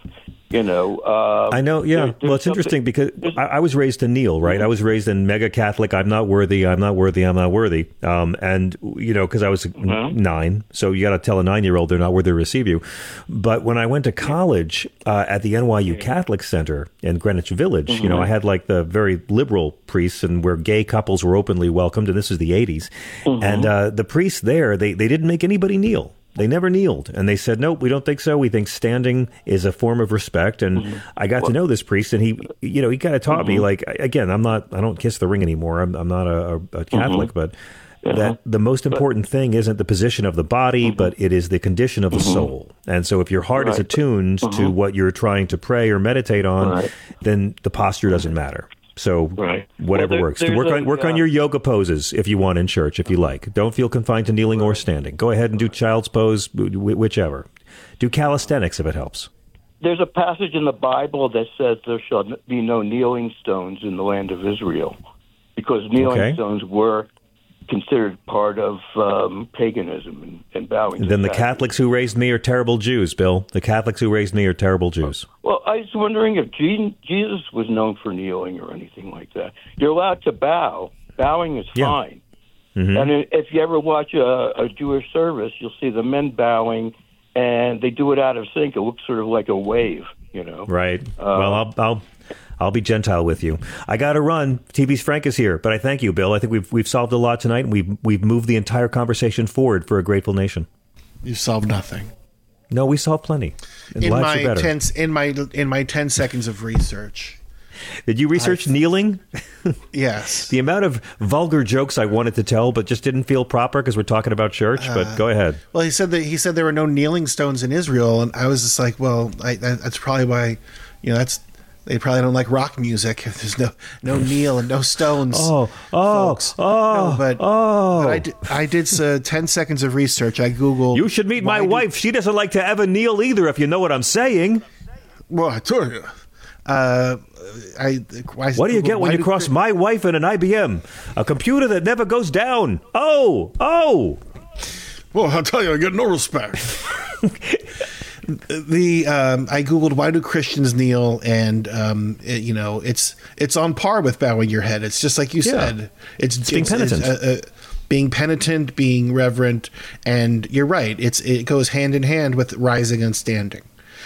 you know. Uh, I know, yeah. There, well, it's interesting because I, I was raised to kneel, right? Mm-hmm. I was raised in mega Catholic, I'm not worthy, I'm not worthy, I'm not worthy. Um, and, you know, because I was mm-hmm. nine, so you got to tell a nine-year-old they're not worthy to receive you. But when I went to college uh, at the N Y U Catholic Center in Greenwich Village, mm-hmm. you know, I had like the very liberal priests and where gay couples were openly welcomed, and this is the eighties. Mm-hmm. And uh, the priests there, they, they didn't make anybody kneel. They never kneeled, and they said, "Nope, we don't think so. We think standing is a form of respect." And mm-hmm. I got well, to know this priest, and he, you know, he kind of taught mm-hmm. me. Like again, I'm not, I don't kiss the ring anymore. I'm, I'm not a, a Catholic, mm-hmm. but yeah. that the most important but, thing isn't the position of the body, mm-hmm. but it is the condition of the mm-hmm. soul. And so, if your heart right. is attuned mm-hmm. to what you're trying to pray or meditate on, right. then the posture doesn't matter. So right. whatever well, there, works. Work on, a, work on your yoga poses if you want in church, if you like. Don't feel confined to kneeling or standing. Go ahead and do child's pose, whichever. Do calisthenics if it helps. There's a passage in the Bible that says there shall be no kneeling stones in the land of Israel, because kneeling okay. stones were considered part of um, paganism and, and bowing. And then the Catholics who raised me are terrible Jews, Bill. The Catholics who raised me are terrible Jews. Well, I was wondering if Jesus was known for kneeling or anything like that. You're allowed to bow. Bowing is yeah. fine. Mm-hmm. And if you ever watch a, a Jewish service, you'll see the men bowing, and they do it out of sync. It looks sort of like a wave, you know. Right. Um, well, I'll... I'll... I'll be Gentile with you. I got to run. T B's Frank is here, but I thank you, Bill. I think we've we've solved a lot tonight, and we've we've moved the entire conversation forward for a grateful nation. You solved nothing. No, we solved plenty. And in lives my are ten, in my in my ten seconds of research, did you research I've, kneeling? Yes. The amount of vulgar jokes I wanted to tell, but just didn't feel proper because we're talking about church. Uh, but go ahead. Well, he said that he said there were no kneeling stones in Israel, and I was just like, well, I, that, that's probably why, you know, that's. They probably don't like rock music if there's no no kneel and no stones. Oh, oh, folks. oh, no, but, oh. But I did, I did uh, ten seconds of research. I Googled. You should meet my wife. Do, she doesn't like to ever kneel either, if you know what I'm saying. Well, I tell you. Uh, I, I, what do you Googled, get when you cross my wife and an I B M? A computer that never goes down. Oh, oh. Well, I tell you, I get no respect. The um, I Googled why do Christians kneel, and um, it, you know it's it's on par with bowing your head. It's just like you yeah. said. It's, it's being it's, penitent, it's, uh, uh, being penitent, being reverent, and you're right. It's it goes hand in hand with rising and standing.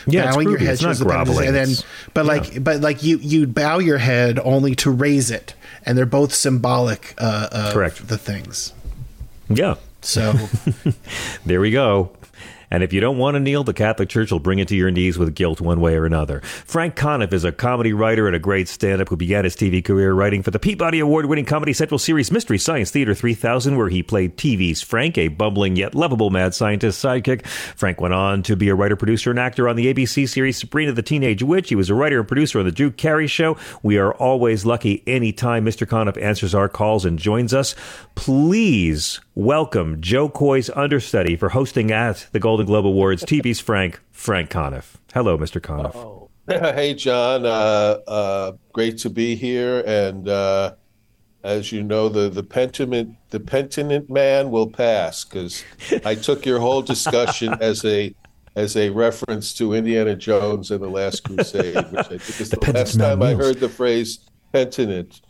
Yeah, bowing it's your head, it's not groveling. And then, but yeah. like but like you you bow your head only to raise it, and they're both symbolic uh, of Correct. the things. Yeah. So there we go. And if you don't want to kneel, the Catholic Church will bring it to your knees with guilt one way or another. Frank Conniff is a comedy writer and a great stand-up who began his T V career writing for the Peabody Award-winning Comedy Central series Mystery Science Theater three thousand, where he played T V's Frank, a bumbling yet lovable mad scientist sidekick. Frank went on to be a writer, producer, and actor on the A B C series Sabrina the Teenage Witch. He was a writer and producer on The Drew Carey Show. We are always lucky anytime Mister Conniff answers our calls and joins us. Please welcome Joe Coy's understudy for hosting at the Golden Globe Awards, T V's Frank, Frank Conniff. Hello, Mister Conniff. Oh. Hey, John. Uh, uh, great to be here. And uh, as you know, the the penitent the penitent man will pass, because I took your whole discussion as a as a reference to Indiana Jones and the Last Crusade, which I think is the, the last time I heard the phrase penitent.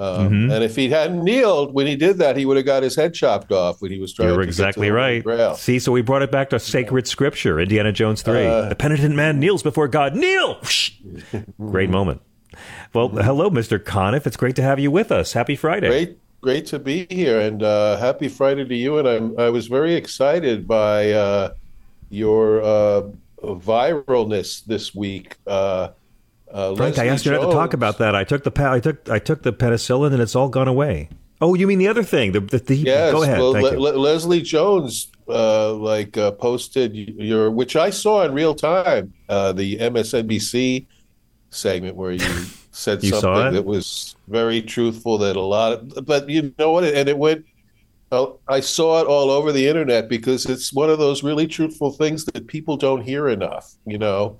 Um, mm-hmm. And if he hadn't kneeled when he did that, he would have got his head chopped off when he was trying You're to exactly get to the right. Grail. See, so we brought it back to sacred scripture, Indiana Jones three. Uh, the penitent man kneels before God. Kneel! Great moment. Well, hello, Mister Conniff. It's great to have you with us. Happy Friday. Great, great to be here, and uh, happy Friday to you. And I'm, I was very excited by uh, your uh, viralness this week. Uh Uh, Frank, Leslie I asked Jones. you not to talk about that. I took the I took I took the penicillin, and it's all gone away. Oh, you mean the other thing? The, the, the yes. Go ahead. Well, Thank Le- you. Le- Leslie Jones, uh, like uh, posted your, which I saw in real time, uh, the M S N B C segment where you said you something that was very truthful. That a lot of, but you know what? And it went. Uh, I saw it all over the internet because it's one of those really truthful things that people don't hear enough. You know.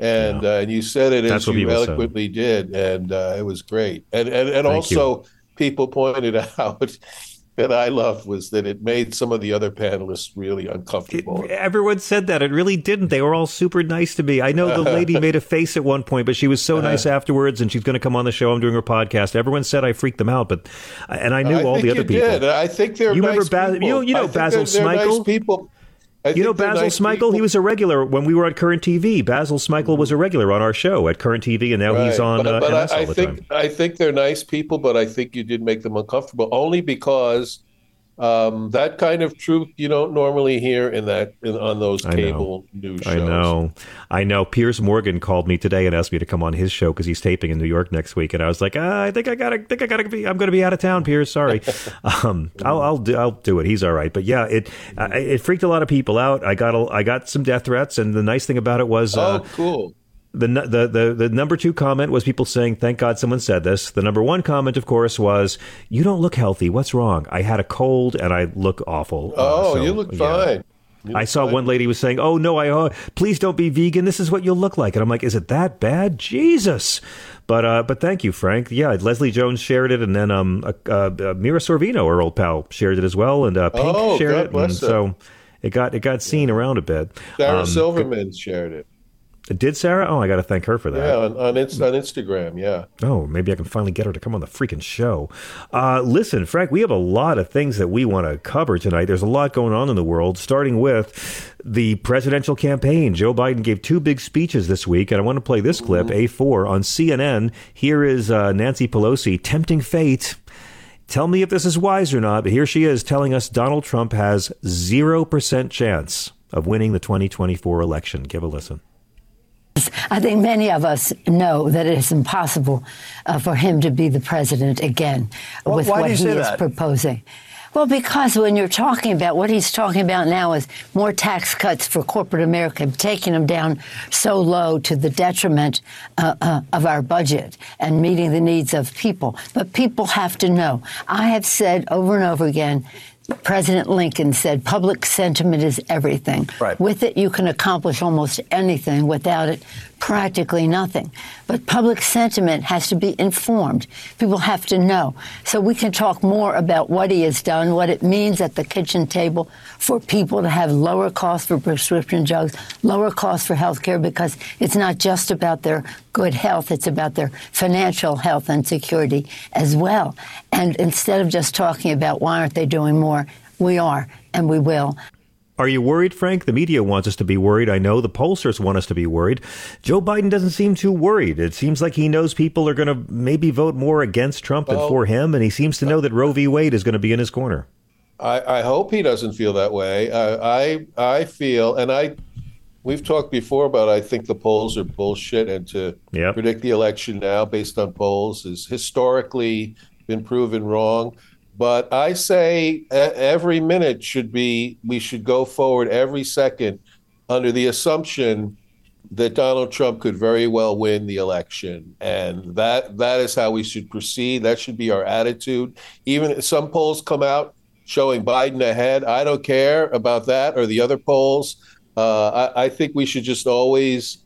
And yeah. uh, and you said it That's as you eloquently said. did, and uh, it was great. And and, and also, you. people pointed out that I loved was that it made some of the other panelists really uncomfortable. It, everyone said that. It really didn't. They were all super nice to me. I know the lady made a face at one point, but she was so nice afterwards, and she's going to come on the show. I'm doing her podcast. Everyone said I freaked them out, but and I knew I all the other people. Did. I think they're you nice remember ba- people. You, you know, I think Basil they're, they're Smichael? Nice people. I you know, Basil nice Smichael, people. He was a regular when we were on Current T V. Basil Smichael was a regular on our show at Current T V, and now right. he's on but, uh, but M S I, all I the think, time. I think they're nice people, but I think you did make them uncomfortable, only because um, that kind of truth you don't normally hear in that in, on those cable news shows. I know. I know. Piers Morgan called me today and asked me to come on his show because he's taping in New York next week, and I was like, ah, I think I gotta, think I gotta be, I'm gonna be out of town, Piers. Sorry, um, I'll, I'll do, I'll do it. He's all right, but yeah, it, I, it freaked a lot of people out. I got, a, I got some death threats, and the nice thing about it was, oh, uh, cool. The, the the the number two comment was people saying, thank God someone said this. The number one comment, of course, was, you don't look healthy. What's wrong? I had a cold and I look awful. Oh, uh, so, you look yeah. fine. You I look saw fine. One lady was saying, oh, no, I uh, please don't be vegan. This is what you'll look like. And I'm like, is it that bad? Jesus. But uh, but thank you, Frank. Yeah, Leslie Jones shared it. And then um, uh, uh, Mira Sorvino, our old pal, shared it as well. And uh, Pink oh, shared God it. Bless and her. So it got it got seen yeah. around a bit. Sarah um, Silverman it, shared it. Did Sarah? Oh, I got to thank her for that. Yeah, on, on, Inst- on Instagram, yeah. Oh, maybe I can finally get her to come on the freaking show. Uh, listen, Frank, we have a lot of things that we want to cover tonight. There's a lot going on in the world, starting with the presidential campaign. Joe Biden gave two big speeches this week, and I want to play this clip, mm-hmm. A four, on C N N. Here is uh, Nancy Pelosi, tempting fate. Tell me if this is wise or not, but here she is telling us Donald Trump has zero percent chance of winning the twenty twenty-four election. Give a listen. I think many of us know that it is impossible uh, for him to be the president again well, with what he is that? proposing. Well, because when you're talking about what he's talking about now is more tax cuts for corporate America, taking them down so low to the detriment uh, uh, of our budget and meeting the needs of people. But people have to know. I have said over and over again, President Lincoln said, public sentiment is everything. Right. With it, you can accomplish almost anything. Without it, practically nothing. But public sentiment has to be informed. People have to know. So we can talk more about what he has done, what it means at the kitchen table for people to have lower costs for prescription drugs, lower costs for health care, because it's not just about their good health. It's about their financial health and security as well. And instead of just talking about why aren't they doing more, we are and we will. Are you worried, Frank? The media wants us to be worried. I know the pollsters want us to be worried. Joe Biden doesn't seem too worried. It seems like he knows people are going to maybe vote more against Trump than oh, for him. And he seems to know that Roe v. Wade is going to be in his corner. I, I hope he doesn't feel that way. I, I, I feel and I. We've talked before about I think the polls are bullshit, and to yep. predict the election now based on polls has historically been proven wrong. But I say every minute should be we should go forward every second under the assumption that Donald Trump could very well win the election. And that that is how we should proceed. That should be our attitude. Even if some polls come out showing Biden ahead, I don't care about that or the other polls. Uh, I, I think we should just always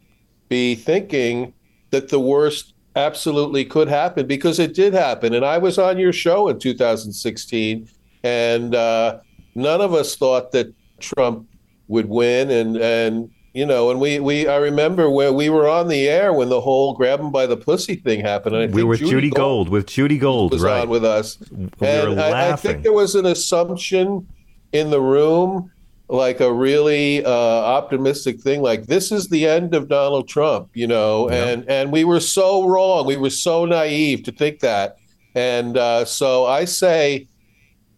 be thinking that the worst absolutely could happen, because it did happen. And I was on your show in two thousand sixteen, and uh, none of us thought that Trump would win. And, and you know, and we, we I remember where we were on the air when the whole grab him by the pussy thing happened. And I we think were with Judy, Judy Gold, Gold, with Judy Gold was right. on with us. We and were laughing. I, I think there was an assumption in the room, like a really uh, optimistic thing, like this is the end of Donald Trump, you know, yeah. and and we were so wrong. We were so naive to think that. And uh, so I say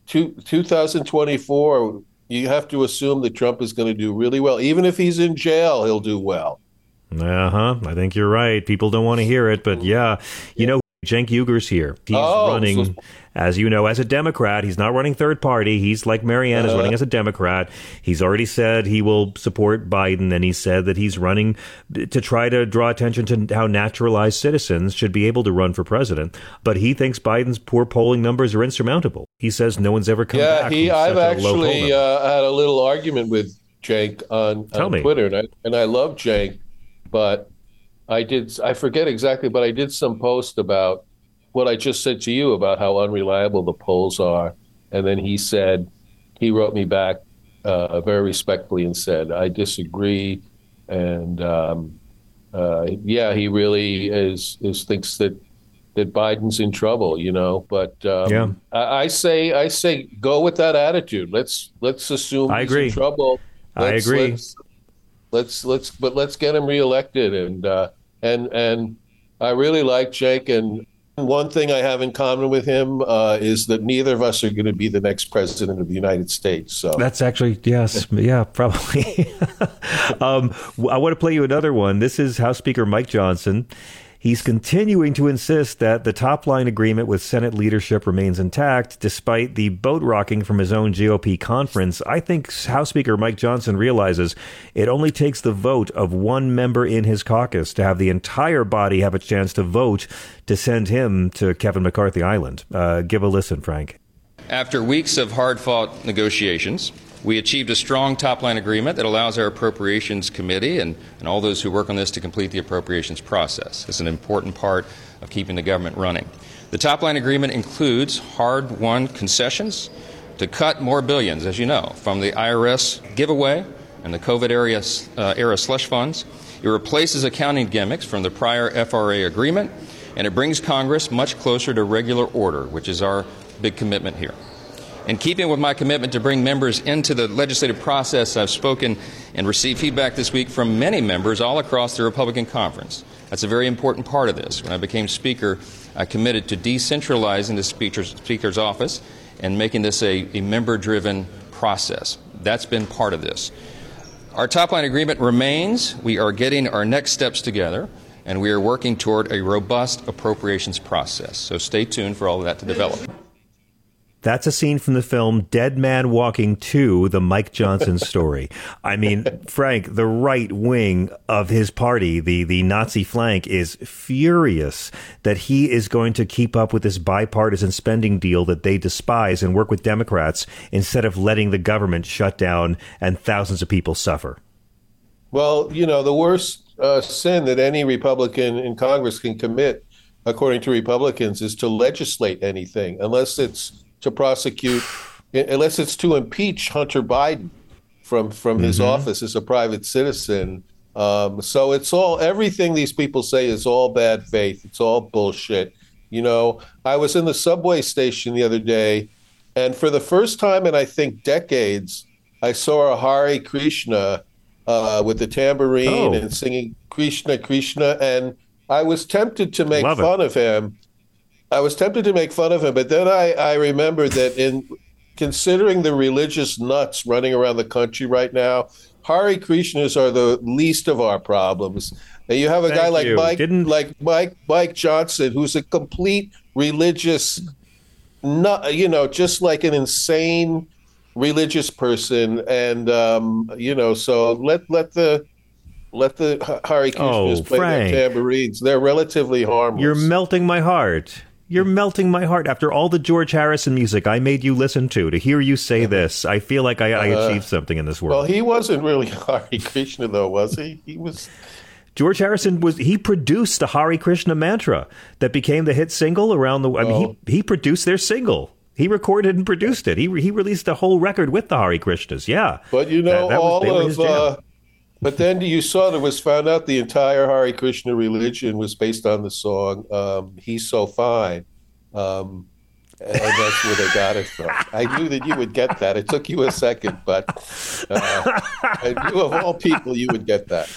to two thousand twenty-four, you have to assume that Trump is going to do really well. Even if he's in jail, he'll do well. Uh-huh. I think you're right. People don't want to hear it. But yeah, you yeah. know. Cenk Uygur here. He's oh, running, so... as you know, as a Democrat. He's not running third party. He's, like Marianne, uh, is running as a Democrat. He's already said he will support Biden, and he said that he's running to try to draw attention to how naturalized citizens should be able to run for president. But he thinks Biden's poor polling numbers are insurmountable. He says no one's ever come yeah, back. Yeah, he. I've actually uh, had a little argument with Cenk on, Tell on me. Twitter, and I, and I love Cenk, but... I did. I forget exactly, but I did some post about what I just said to you about how unreliable the polls are. And then he said, he wrote me back uh, very respectfully and said, I disagree. And um, uh, yeah, he really is, is thinks that that Biden's in trouble, you know. But um, yeah. I, I say, I say, go with that attitude. Let's let's assume I he's agree. in trouble. Let's, I agree. Let's, Let's let's but let's get him reelected. And uh, and and I really like Cenk. And one thing I have in common with him uh, is that neither of us are going to be the next president of the United States. So that's actually yes. Yeah, probably. um, I want to play you another one. This is House Speaker Mike Johnson. He's continuing to insist that the top line agreement with Senate leadership remains intact, despite the boat rocking from his own G O P conference. I think House Speaker Mike Johnson realizes it only takes the vote of one member in his caucus to have the entire body have a chance to vote to send him to Kevin McCarthy Island. Uh, give a listen, Frank. After weeks of hard-fought negotiations, we achieved a strong top-line agreement that allows our Appropriations Committee and, and all those who work on this to complete the appropriations process. It's an important part of keeping the government running. The top-line agreement includes hard-won concessions to cut more billions, as you know, from the I R S giveaway and the COVID era, uh, era slush funds. It replaces accounting gimmicks from the prior F R A agreement, and it brings Congress much closer to regular order, which is our big commitment here. In keeping with my commitment to bring members into the legislative process, I've spoken and received feedback this week from many members all across the Republican conference. That's a very important part of this. When I became Speaker, I committed to decentralizing the Speaker's, speaker's office and making this a, a member-driven process. That's been part of this. Our top-line agreement remains. We are getting our next steps together, and we are working toward a robust appropriations process. So stay tuned for all of that to develop. That's a scene from the film Dead Man Walking two, the Mike Johnson story. I mean, Frank, the right wing of his party, the, the Nazi flank, is furious that he is going to keep up with this bipartisan spending deal that they despise and work with Democrats instead of letting the government shut down and thousands of people suffer. Well, you know, the worst uh, sin that any Republican in Congress can commit, according to Republicans, is to legislate anything unless it's to prosecute, unless it's to impeach Hunter Biden from from his mm-hmm. office as a private citizen. Um, so it's all, everything these people say is all bad faith. It's all bullshit. You know, I was in the subway station the other day, and for the first time in, I think, decades, I saw a Hare Krishna uh, with the tambourine oh. and singing Krishna, Krishna. And I was tempted to make Love fun it. of him. I was tempted to make fun of him, but then I, I remembered that in considering the religious nuts running around the country right now, Hare Krishnas are the least of our problems. And you have a Thank guy like you. Mike, Didn't... like Mike, Mike Johnson, who's a complete religious nut, you know, just like an insane religious person. And um, you know, so let let the. Let the Hare Krishnas oh, play Frank. their tambourines. They're relatively harmless. You're melting my heart. You're melting my heart. After all the George Harrison music I made you listen to, to hear you say this, I feel like I, I achieved uh, something in this world. Well, he wasn't really Hare Krishna, though, was he? He was... George Harrison was, he produced the Hare Krishna mantra that became the hit single around the... I mean, oh. he, he produced their single. He recorded and produced it. He he released a whole record with the Hare Krishnas, yeah. But you know, that, that all was, of... But then you saw that was found out the entire Hare Krishna religion was based on the song um, He's So Fine. Um, and that's where they got it from. I knew that you would get that. It took you a second, but uh, I knew of all people you would get that.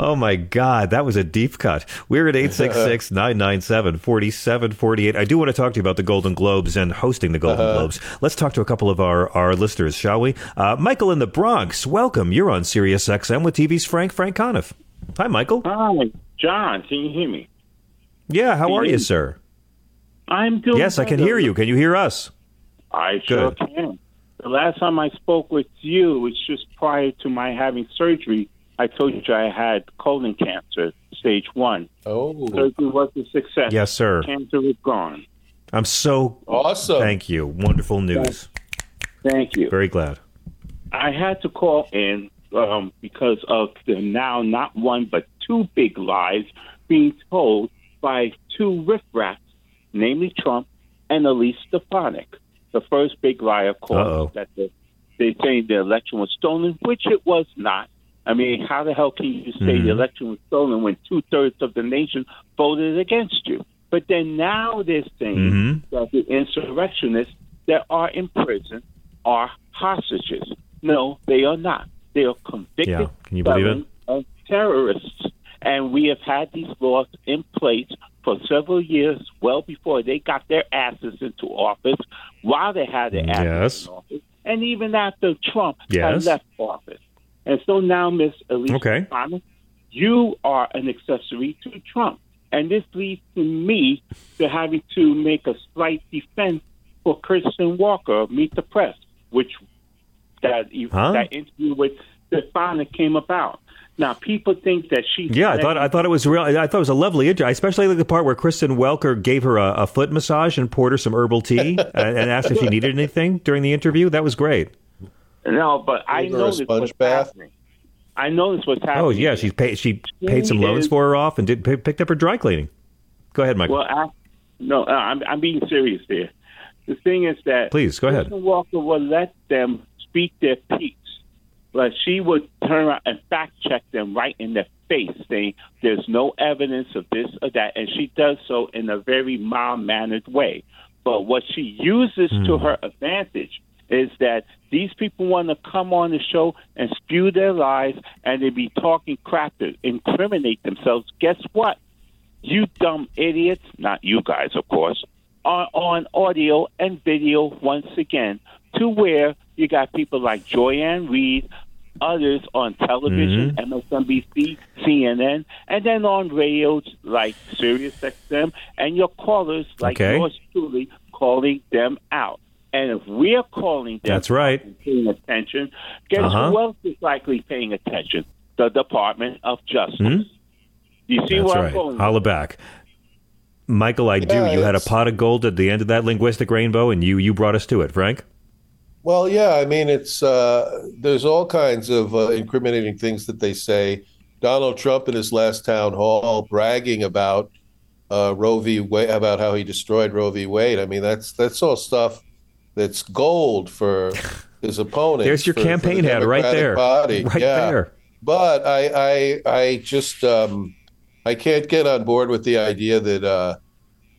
Oh, my God. That was a deep cut. We're at eight six six, nine nine seven, four seven four eight. I do want to talk to you about the Golden Globes and hosting the Golden uh, Globes. Let's talk to a couple of our, our listeners, shall we? Uh, Michael in the Bronx, welcome. You're on SiriusXM with T V's Frank, Frank Conniff. Hi, Michael. Hi, John. Can you hear me? Yeah, how are you, sir? I'm doing Yes, I can hear you. Can you hear us? I sure Good. can. The last time I spoke with you, it's just prior to my having surgery. I told you I had colon cancer, stage one. Oh. Surgery was a success. Yes, sir. Cancer was gone. I'm so... Awesome. Thank you. Wonderful news. Thank you. Very glad. I had to call in um, because of the now not one but two big lies being told by two riffraffs, namely Trump and Elise Stefanik. The first big lie, of course, Uh-oh. that the, they say the election was stolen, which it was not. I mean, how the hell can you say mm-hmm. the election was stolen when two-thirds of the nation voted against you? But then now they're saying mm-hmm. that the insurrectionists that are in prison are hostages. No, they are not. They are convicted yeah. Can you believe it? Of terrorists. And we have had these laws in place for several years, well before they got their asses into office, while they had their asses yes. in office, and even after Trump yes. had left office. And so now, Miss Elise okay. Thomas, you are an accessory to Trump. And this leads to me to having to make a slight defense for Kirsten Walker of Meet the Press, which that, huh? that interview with Stefanik came about. Now, people think that she... Yeah, I thought I thought it was real. I thought it was a lovely interview. I especially like the part where Kristen Welker gave her a, a foot massage and poured her some herbal tea and, and asked if she needed anything during the interview. That was great. No, but I noticed what's bath. happening. I noticed what's happening. Oh, yeah, she's paid, she she paid some is, loans for her off and did pay, picked up her dry cleaning. Go ahead, Michael. Well, I, no, I'm, I'm being serious there. The thing is that... Please, go ahead. Kristen Walker will let them speak their piece. But she would turn around and fact-check them right in the face, saying there's no evidence of this or that. And she does so in a very mild-mannered way. But what she uses mm. to her advantage is that these people want to come on the show and spew their lies, and they be talking crap to incriminate themselves. Guess what? You dumb idiots, not you guys, of course, are on audio and video once again, to where you got people like Joyanne Reed, others on television, mm-hmm. M S N B C, C N N, and then on radios like Sirius X M, and your callers like okay. yours truly calling them out. And if we're calling them That's right. and paying attention, guess uh-huh. who else is likely paying attention? The Department of Justice. Mm-hmm. You see That's where right. I'm going? Holla back. Michael, I yes. do. You had a pot of gold at the end of that linguistic rainbow, and you, you brought us to it, Frank. Well, yeah, I mean, it's uh, there's all kinds of uh, incriminating things that they say. Donald Trump in his last town hall bragging about uh, Roe v. Wade, about how he destroyed Roe v. Wade. I mean, that's that's all stuff that's gold for his opponents. There's your for, campaign for the hat right there, body. right yeah. there. But I, I, I just um, I can't get on board with the idea that. Uh,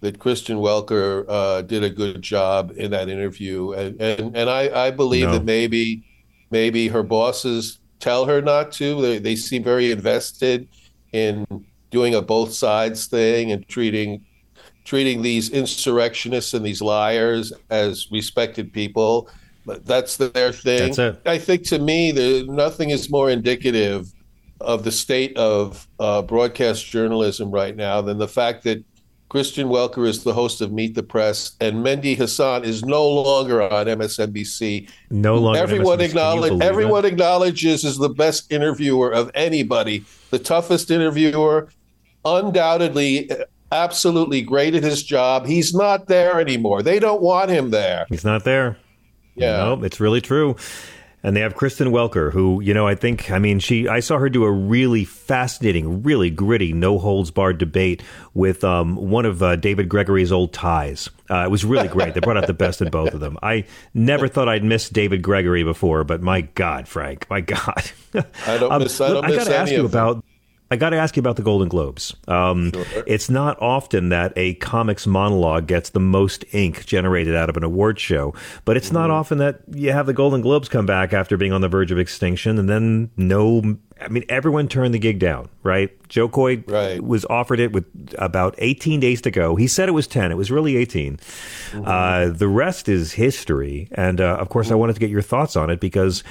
that Kristen Welker uh, did a good job in that interview. And and, and I, I believe no. that maybe maybe her bosses tell her not to. They, they seem very invested in doing a both sides thing and treating treating these insurrectionists and these liars as respected people. But that's their thing. That's it. I think to me, the, nothing is more indicative of the state of uh, broadcast journalism right now than the fact that Kristen Welker is the host of Meet the Press, and Mehdi Hasan is no longer on M S N B C. No longer. Everyone acknowledges. Everyone that? acknowledges is the best interviewer of anybody, the toughest interviewer, undoubtedly, absolutely great at his job. He's not there anymore. They don't want him there. He's not there. Yeah, no, it's really true. And they have Kristen Welker, who, you know, I think, I mean, she, I saw her do a really fascinating, really gritty, no-holds-barred debate with um, one of uh, David Gregory's old ties. Uh, it was really great. They brought out the best in both of them. I never thought I'd miss David Gregory before, but my God, Frank, my God. I don't um, miss, I don't look, miss I gotta any ask you of about. Them. I got to ask you about the Golden Globes. Um, sure. It's not often that a comic's monologue gets the most ink generated out of an award show, but it's mm-hmm. not often that you have the Golden Globes come back after being on the verge of extinction and then no... I mean, everyone turned the gig down, right? Joe Coy right. was offered it with about eighteen days to go. He said it was ten. It was really eighteen. Mm-hmm. Uh, the rest is history. And, uh, of course, mm-hmm. I wanted to get your thoughts on it because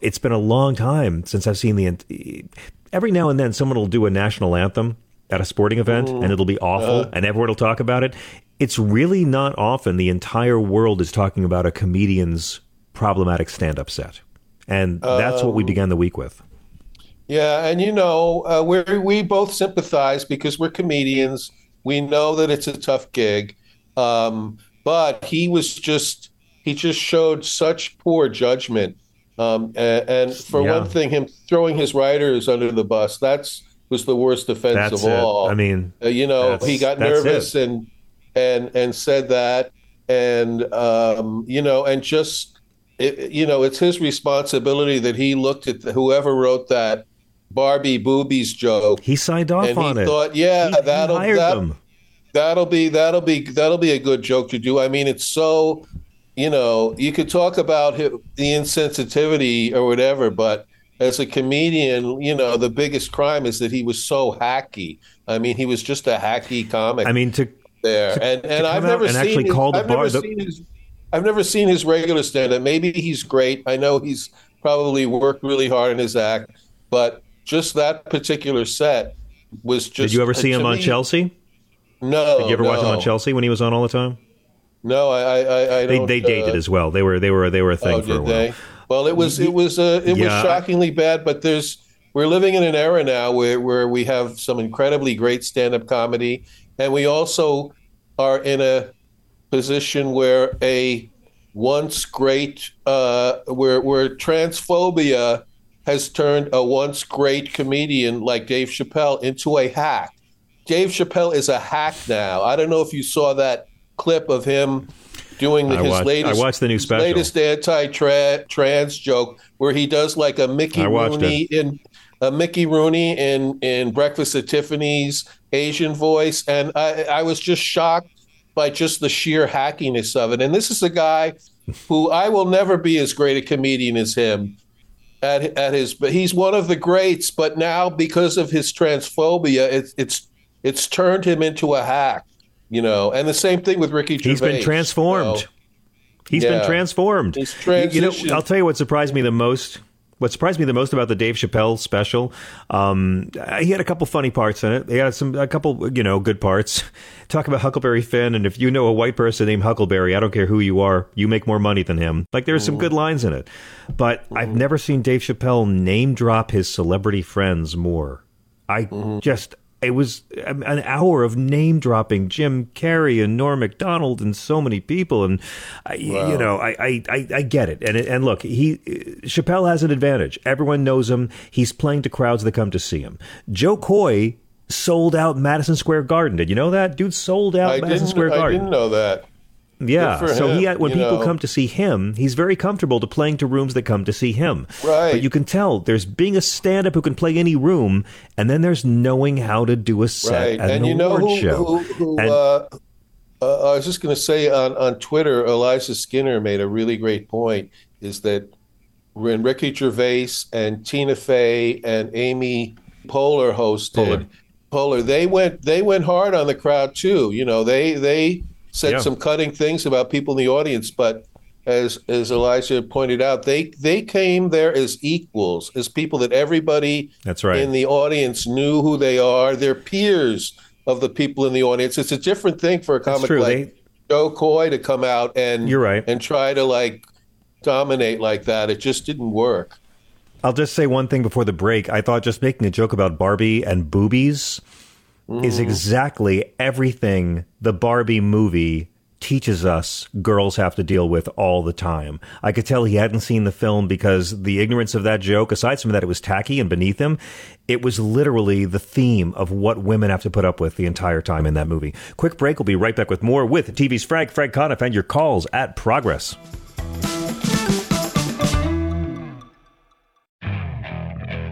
it's been a long time since I've seen the... Every now and then someone will do a national anthem at a sporting event, mm. and it'll be awful, uh. and everyone will talk about it. It's really not often the entire world is talking about a comedian's problematic stand-up set. And that's um, what we began the week with. Yeah, and you know, uh, we we both sympathize because we're comedians. We know that it's a tough gig. Um, but he was just, he just showed such poor judgment. Um, and, and for yeah. one thing, him throwing his writers under the bus, that's was the worst offense that's of it. all. I mean, uh, you know, he got nervous it. and and and said that. And, um, you know, and just, it, you know, it's his responsibility that he looked at the, whoever wrote that Barbie boobies joke. He signed off and on he it. Thought, yeah, he, that'll he hired that, them. That'll be that'll be that'll be a good joke to do. I mean, it's so, you know, you could talk about the insensitivity or whatever, but as a comedian, you know, the biggest crime is that he was so hacky. I mean, he was just a hacky comic. I mean, to there to, and to and I've never and seen his, I've bar, never the... seen his I've never seen his regular stand-up. Maybe he's great. I know he's probably worked really hard in his act, but just that particular set was just. Did you ever see him on Chelsea? No. Did you ever no. watch him on Chelsea when he was on all the time? No, I, I, I don't. They, they dated uh, as well. They were, they were, they were a thing oh, for did a while. They? Well, it was, it was, uh, it yeah. was shockingly bad. But there's, we're living in an era now where where we have some incredibly great stand-up comedy, and we also are in a position where a once great, uh, where where transphobia has turned a once great comedian like Dave Chappelle into a hack. Dave Chappelle is a hack now. I don't know if you saw that clip of him doing the, his watched, latest. I watched the new special. Latest anti-trans joke where he does like a Mickey Rooney it. in a Mickey Rooney in in Breakfast at Tiffany's Asian voice, and I, I was just shocked by just the sheer hackiness of it. And this is a guy who I will never be as great a comedian as him. At at his, but he's one of the greats. But now because of his transphobia, it's it's. It's turned him into a hack, you know. And the same thing with Ricky Gervais. He's been transformed. So, He's yeah. been transformed. He's transitioned. You know, I'll tell you what surprised me the most. What surprised me the most about the Dave Chappelle special, um, he had a couple funny parts in it. He had some a couple, you know, good parts. Talk about Huckleberry Finn, and if you know a white person named Huckleberry, I don't care who you are, you make more money than him. Like there's mm. some good lines in it, but mm. I've never seen Dave Chappelle name drop his celebrity friends more. I mm. just. It was an hour of name dropping Jim Carrey and Norm Macdonald and so many people. And, I, wow. you know, I, I, I, I get it. And and look, he Chappelle has an advantage. Everyone knows him. He's playing to crowds that come to see him. Joe Coy sold out Madison Square Garden. Did you know that? Dude sold out I Madison Square Garden. I didn't know that. Yeah, so him, he when people know. come to see him, he's very comfortable to playing to rooms that come to see him. Right. But you can tell there's being a stand-up who can play any room, and then there's knowing how to do a set right. at and an you award know who, show. Who, who, and, uh, uh, I was just going to say on, on Twitter, Eliza Skinner made a really great point, is that when Ricky Gervais and Tina Fey and Amy Poehler hosted, Poehler. Poehler, they went they went hard on the crowd too. You know, they they... said yeah. some cutting things about people in the audience, but as as Elijah pointed out, they they came there as equals, as people that everybody That's right. in the audience knew who they are. They're peers of the people in the audience. It's a different thing for a comic like they... Joe Coy to come out and You're right. and try to like dominate like that. It just didn't work. I'll just say one thing before the break. I thought just making a joke about Barbie and boobies Mm. is exactly everything the Barbie movie teaches us girls have to deal with all the time. I could tell he hadn't seen the film because the ignorance of that joke, aside from that it was tacky and beneath him, it was literally the theme of what women have to put up with the entire time in that movie. Quick break. We'll be right back with more with T V's Frank, Frank Conniff, and your calls at Progress.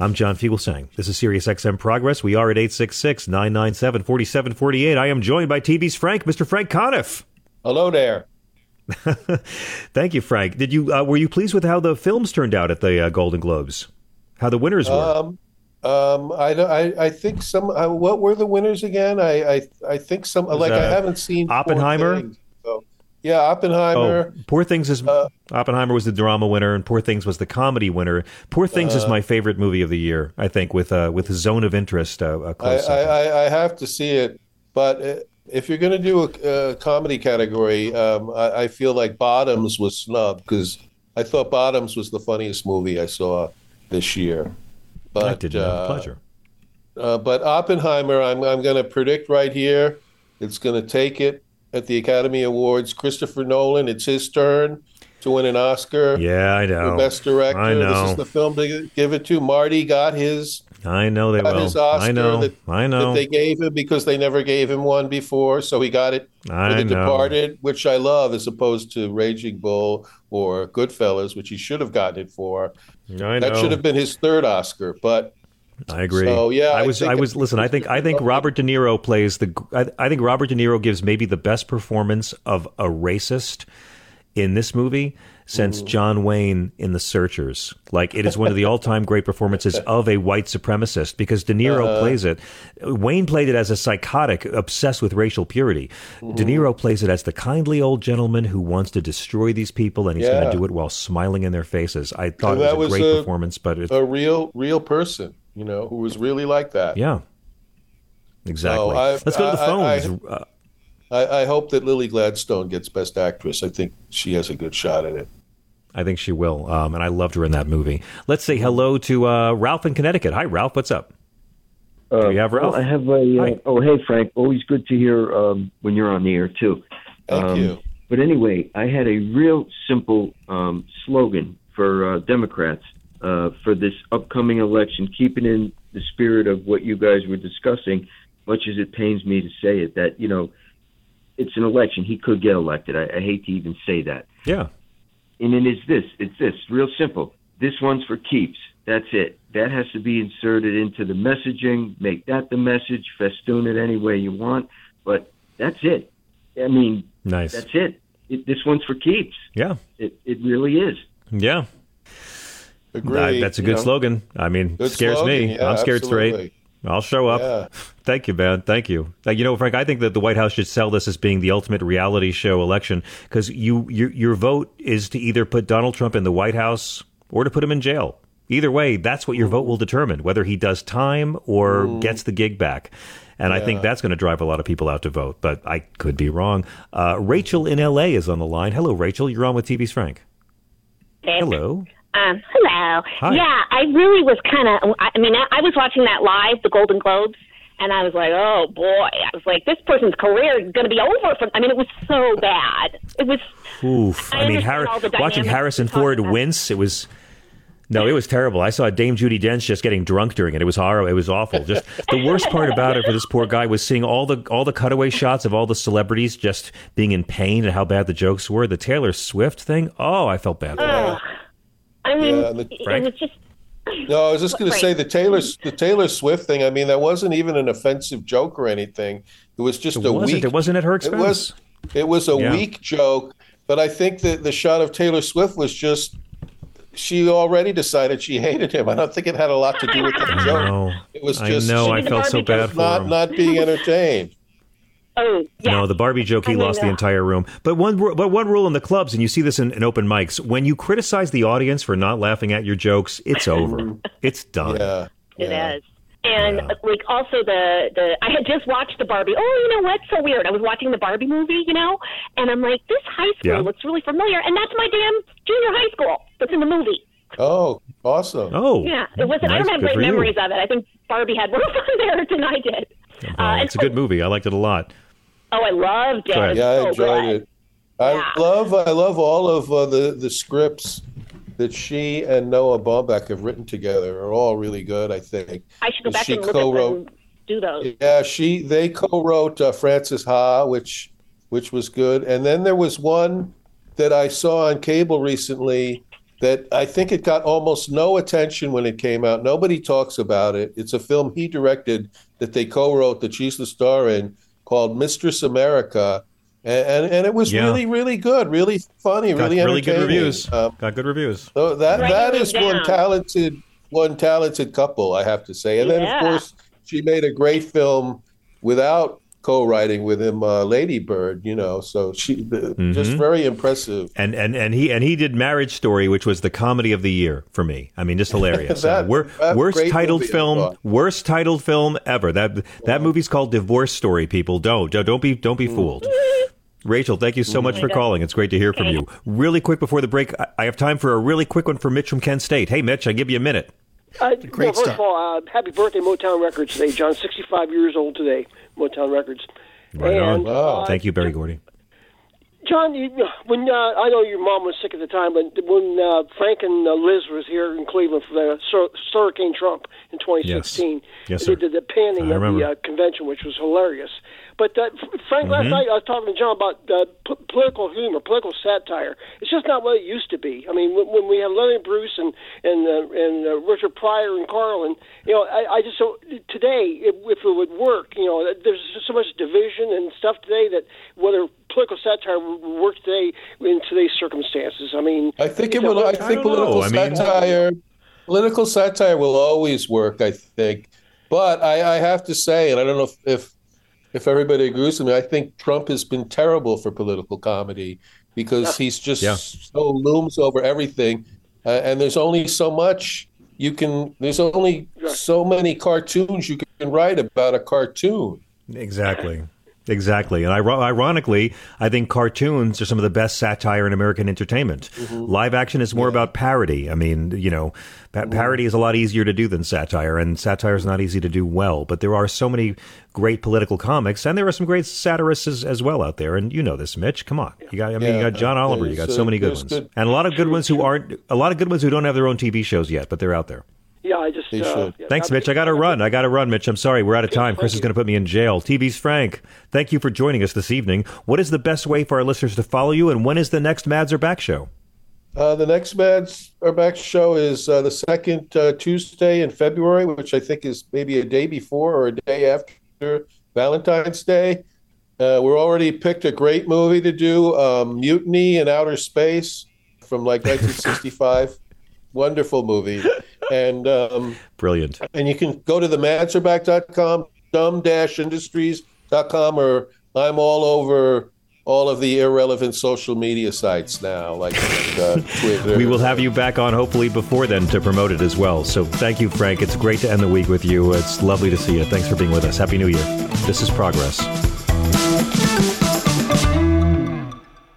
I'm John Fugelsang. This is SiriusXM Progress. We are at eight six six, nine nine seven, four seven four eight. I am joined by T V's Frank, Mister Frank Conniff. Hello there. Thank you, Frank. Did you uh, were you pleased with how the films turned out at the uh, Golden Globes? How the winners were? Um, um, I, I I think some. Uh, what were the winners again? I I, I think some. Was, like uh, I haven't seen Oppenheimer. Things, so. Yeah, Oppenheimer. Oh, Poor Things is uh, Oppenheimer was the drama winner, and Poor Things was the comedy winner. Poor Things uh, is my favorite movie of the year, I think, with uh, with Zone of Interest. Uh, uh, close I, I, I have to see it, but if you're going to do a, a comedy category, um, I, I feel like Bottoms was snubbed because I thought Bottoms was the funniest movie I saw this year. But, I didn't uh, have the pleasure. Uh, but Oppenheimer, I'm I'm going to predict right here, it's going to take it. At the Academy Awards, Christopher Nolan, it's his turn to win an Oscar. Yeah, I know. For Best Director. I know. This is the film to give it to. Marty got his. I know they got will. His Oscar I know. That, I know. That they gave him because they never gave him one before, so he got it I for The know. Departed, which I love, as opposed to Raging Bull or Goodfellas, which he should have gotten it for. I know. That should have been his third Oscar, but. I agree. So, yeah, I was. I, I was. Listen, I think. I think Robert De Niro plays the. I, I think Robert De Niro gives maybe the best performance of a racist in this movie since Ooh. John Wayne in The Searchers. Like, it is one of the all-time great performances of a white supremacist because De Niro uh, plays it. Wayne played it as a psychotic obsessed with racial purity. Mm-hmm. De Niro plays it as the kindly old gentleman who wants to destroy these people, and he's yeah. going to do it while smiling in their faces. I thought it was a great was a, performance, but it's a real, real person. You know, who was really like that. Yeah, exactly. So I, Let's go to the phones. I, I, I, I hope that Lily Gladstone gets Best Actress. I think she has a good shot at it. I think she will, um, and I loved her in that movie. Let's say hello to uh, Ralph in Connecticut. Hi, Ralph. What's up? Uh, Do you have Ralph? Well, I have a. Uh, oh, hey, Frank. Always good to hear um, when you're on the air too. Thank um, you. But anyway, I had a real simple um, slogan for uh, Democrats. Uh, for this upcoming election, keeping in the spirit of what you guys were discussing, much as it pains me to say it, that, you know, it's an election. He could get elected. I, I hate to even say that. Yeah. And it is this. It's this. Real simple. This one's for keeps. That's it. That has to be inserted into the messaging. Make that the message. Festoon it any way you want. But that's it. I mean, nice. That's it. it this one's for keeps. Yeah. It, it really is. Yeah. Agree, that's a good you know? slogan. I mean, good scares slogan. me. Yeah, I'm scared absolutely. straight. I'll show up. Yeah. Thank you, man. Thank you. You know, Frank, I think that the White House should sell this as being the ultimate reality show election because you, you, your vote is to either put Donald Trump in the White House or to put him in jail. Either way, that's what your vote will determine, whether he does time or mm. gets the gig back. And yeah. I think that's going to drive a lot of people out to vote, but I could be wrong. Uh, Rachel in L A is on the line. Hello, Rachel. You're on with T V's Frank. Hello. Um, hello. Hi. Yeah, I really was kind of, I mean, I, I was watching that live, the Golden Globes, and I was like, oh, boy. I was like, this person's career is going to be over. From, I mean, it was so bad. It was. Oof. I, I mean, Har- watching Harrison Ford wince, it was, no, it was terrible. I saw Dame Judi Dench just getting drunk during it. It was horrible. It was awful. Just the worst part about it for this poor guy was seeing all the all the cutaway shots of all the celebrities just being in pain and how bad the jokes were. The Taylor Swift thing, oh, I felt bad for that. I mean, yeah, the, it was just. No, I was just going to say the Taylor the Taylor Swift thing. I mean, that wasn't even an offensive joke or anything. It was just it a wasn't, weak. It wasn't at her expense. It was. It was a yeah. weak joke, but I think that the shot of Taylor Swift was just. She already decided she hated him. I don't think it had a lot to do with the joke. Know. It was just. I know. I felt so bad for not, him. Not being entertained. Oh, yeah. No, the Barbie joke, he lost the entire room. But one but one rule in the clubs, and you see this in, in open mics, when you criticize the audience for not laughing at your jokes, it's over. It's done. Yeah, yeah. It is. And yeah. like also the, the I had just watched the Barbie. Oh, you know what's so weird? I was watching the Barbie movie, you know, and I'm like, this high school yeah. looks really familiar, and that's my damn junior high school that's in the movie. Oh, awesome! Oh, yeah. It wasn't. Nice. I don't have great memories you. of it. I think Barbie had worse on there than I did. Oh, uh, it's so, a good movie. I liked it a lot. Oh, I loved it. Right. Yeah, I so enjoyed good. it. I yeah. love, I love all of uh, the the scripts that she and Noah Baumbach have written together are all really good. I think I should go back she and look co-wrote, at them. Do those? Yeah, she they co-wrote uh, Frances Ha, which which was good. And then there was one that I saw on cable recently that I think it got almost no attention when it came out. Nobody talks about it. It's a film he directed that they co-wrote that she's the star in, called Mistress America, and and, and it was yeah. really really good, really funny, got really really good reviews. Um, got good reviews. So that right that is down. one talented one talented couple, I have to say. And yeah. then of course she made a great film without co-writing with him, uh, Lady Bird, you know, so she mm-hmm. just very impressive. And and and he and he did Marriage Story, which was the comedy of the year for me. I mean, just hilarious. that, uh, wor- worst titled movie, film, worst titled film ever. That that yeah. movie's called Divorce Story. People don't don't be don't be mm. fooled. Rachel, thank you so much for calling. It's great to hear from you. Really quick before the break, I, I have time for a really quick one from Mitch from Kent State. Hey, Mitch, I give you a minute. Uh, well, first of all, uh, happy birthday, Motown Records today. John's sixty-five years old today, Motown Records. Right and, on. Uh, Thank you, Berry Gordy. John, you, when uh, I know your mom was sick at the time, but when uh, Frank and uh, Liz was here in Cleveland for the Sur- Hurricane Trump in twenty sixteen, yes. Yes, they did the panning of the uh, convention, which was hilarious. But uh, Frank, mm-hmm. last night I was talking to John about uh, p- political humor, political satire. It's just not what it used to be. I mean, when, when we had Lenny Bruce and and uh, and uh, Richard Pryor and Carlin, you know, I, I just so today if, if it would work, you know, there's just so much division and stuff today that whether political satire would work today in today's circumstances. I mean, I think it will. I think I political know. satire, I mean, political satire will always work. I think, but I, I have to say, and I don't know if. if If everybody agrees with me, I think Trump has been terrible for political comedy because he's just yeah. so looms over everything. Uh, and there's only so much you can, there's only so many cartoons you can write about a cartoon. Exactly. Exactly. And I, ironically, I think cartoons are some of the best satire in American entertainment. Mm-hmm. Live action is more yeah. about parody. I mean, you know, pa- parody is a lot easier to do than satire, and satire is not easy to do well. But there are so many great political comics, and there are some great satirists as, as well out there. And you know this, Mitch. Come on. You got, I mean, yeah, you got John Oliver. You got so many good ones. Good. And a lot of good ones who aren't, a lot of good ones who don't have their own T V shows yet, but they're out there. Yeah, I just. Uh, yeah, Thanks, Mitch. I got to run. I got to run, Mitch. I'm sorry. We're out of time. Chris is going to put me in jail. T V's Frank, thank you for joining us this evening. What is the best way for our listeners to follow you, and when is the next Mads Are Back show? Uh, the next Mads Are Back show is uh, the second uh, Tuesday in February, which I think is maybe a day before or a day after Valentine's Day. Uh, we're already picked a great movie to do, um, Mutiny in Outer Space from like nineteen sixty-five. Wonderful movie. And um, brilliant. And you can go to the mads are back dot com, dumb dash industries dot com, or I'm all over all of the irrelevant social media sites now, like uh, Twitter. We will have you back on hopefully before then to promote it as well. So thank you, Frank. It's great to end the week with you. It's lovely to see you. Thanks for being with us. Happy New Year. This is Progress.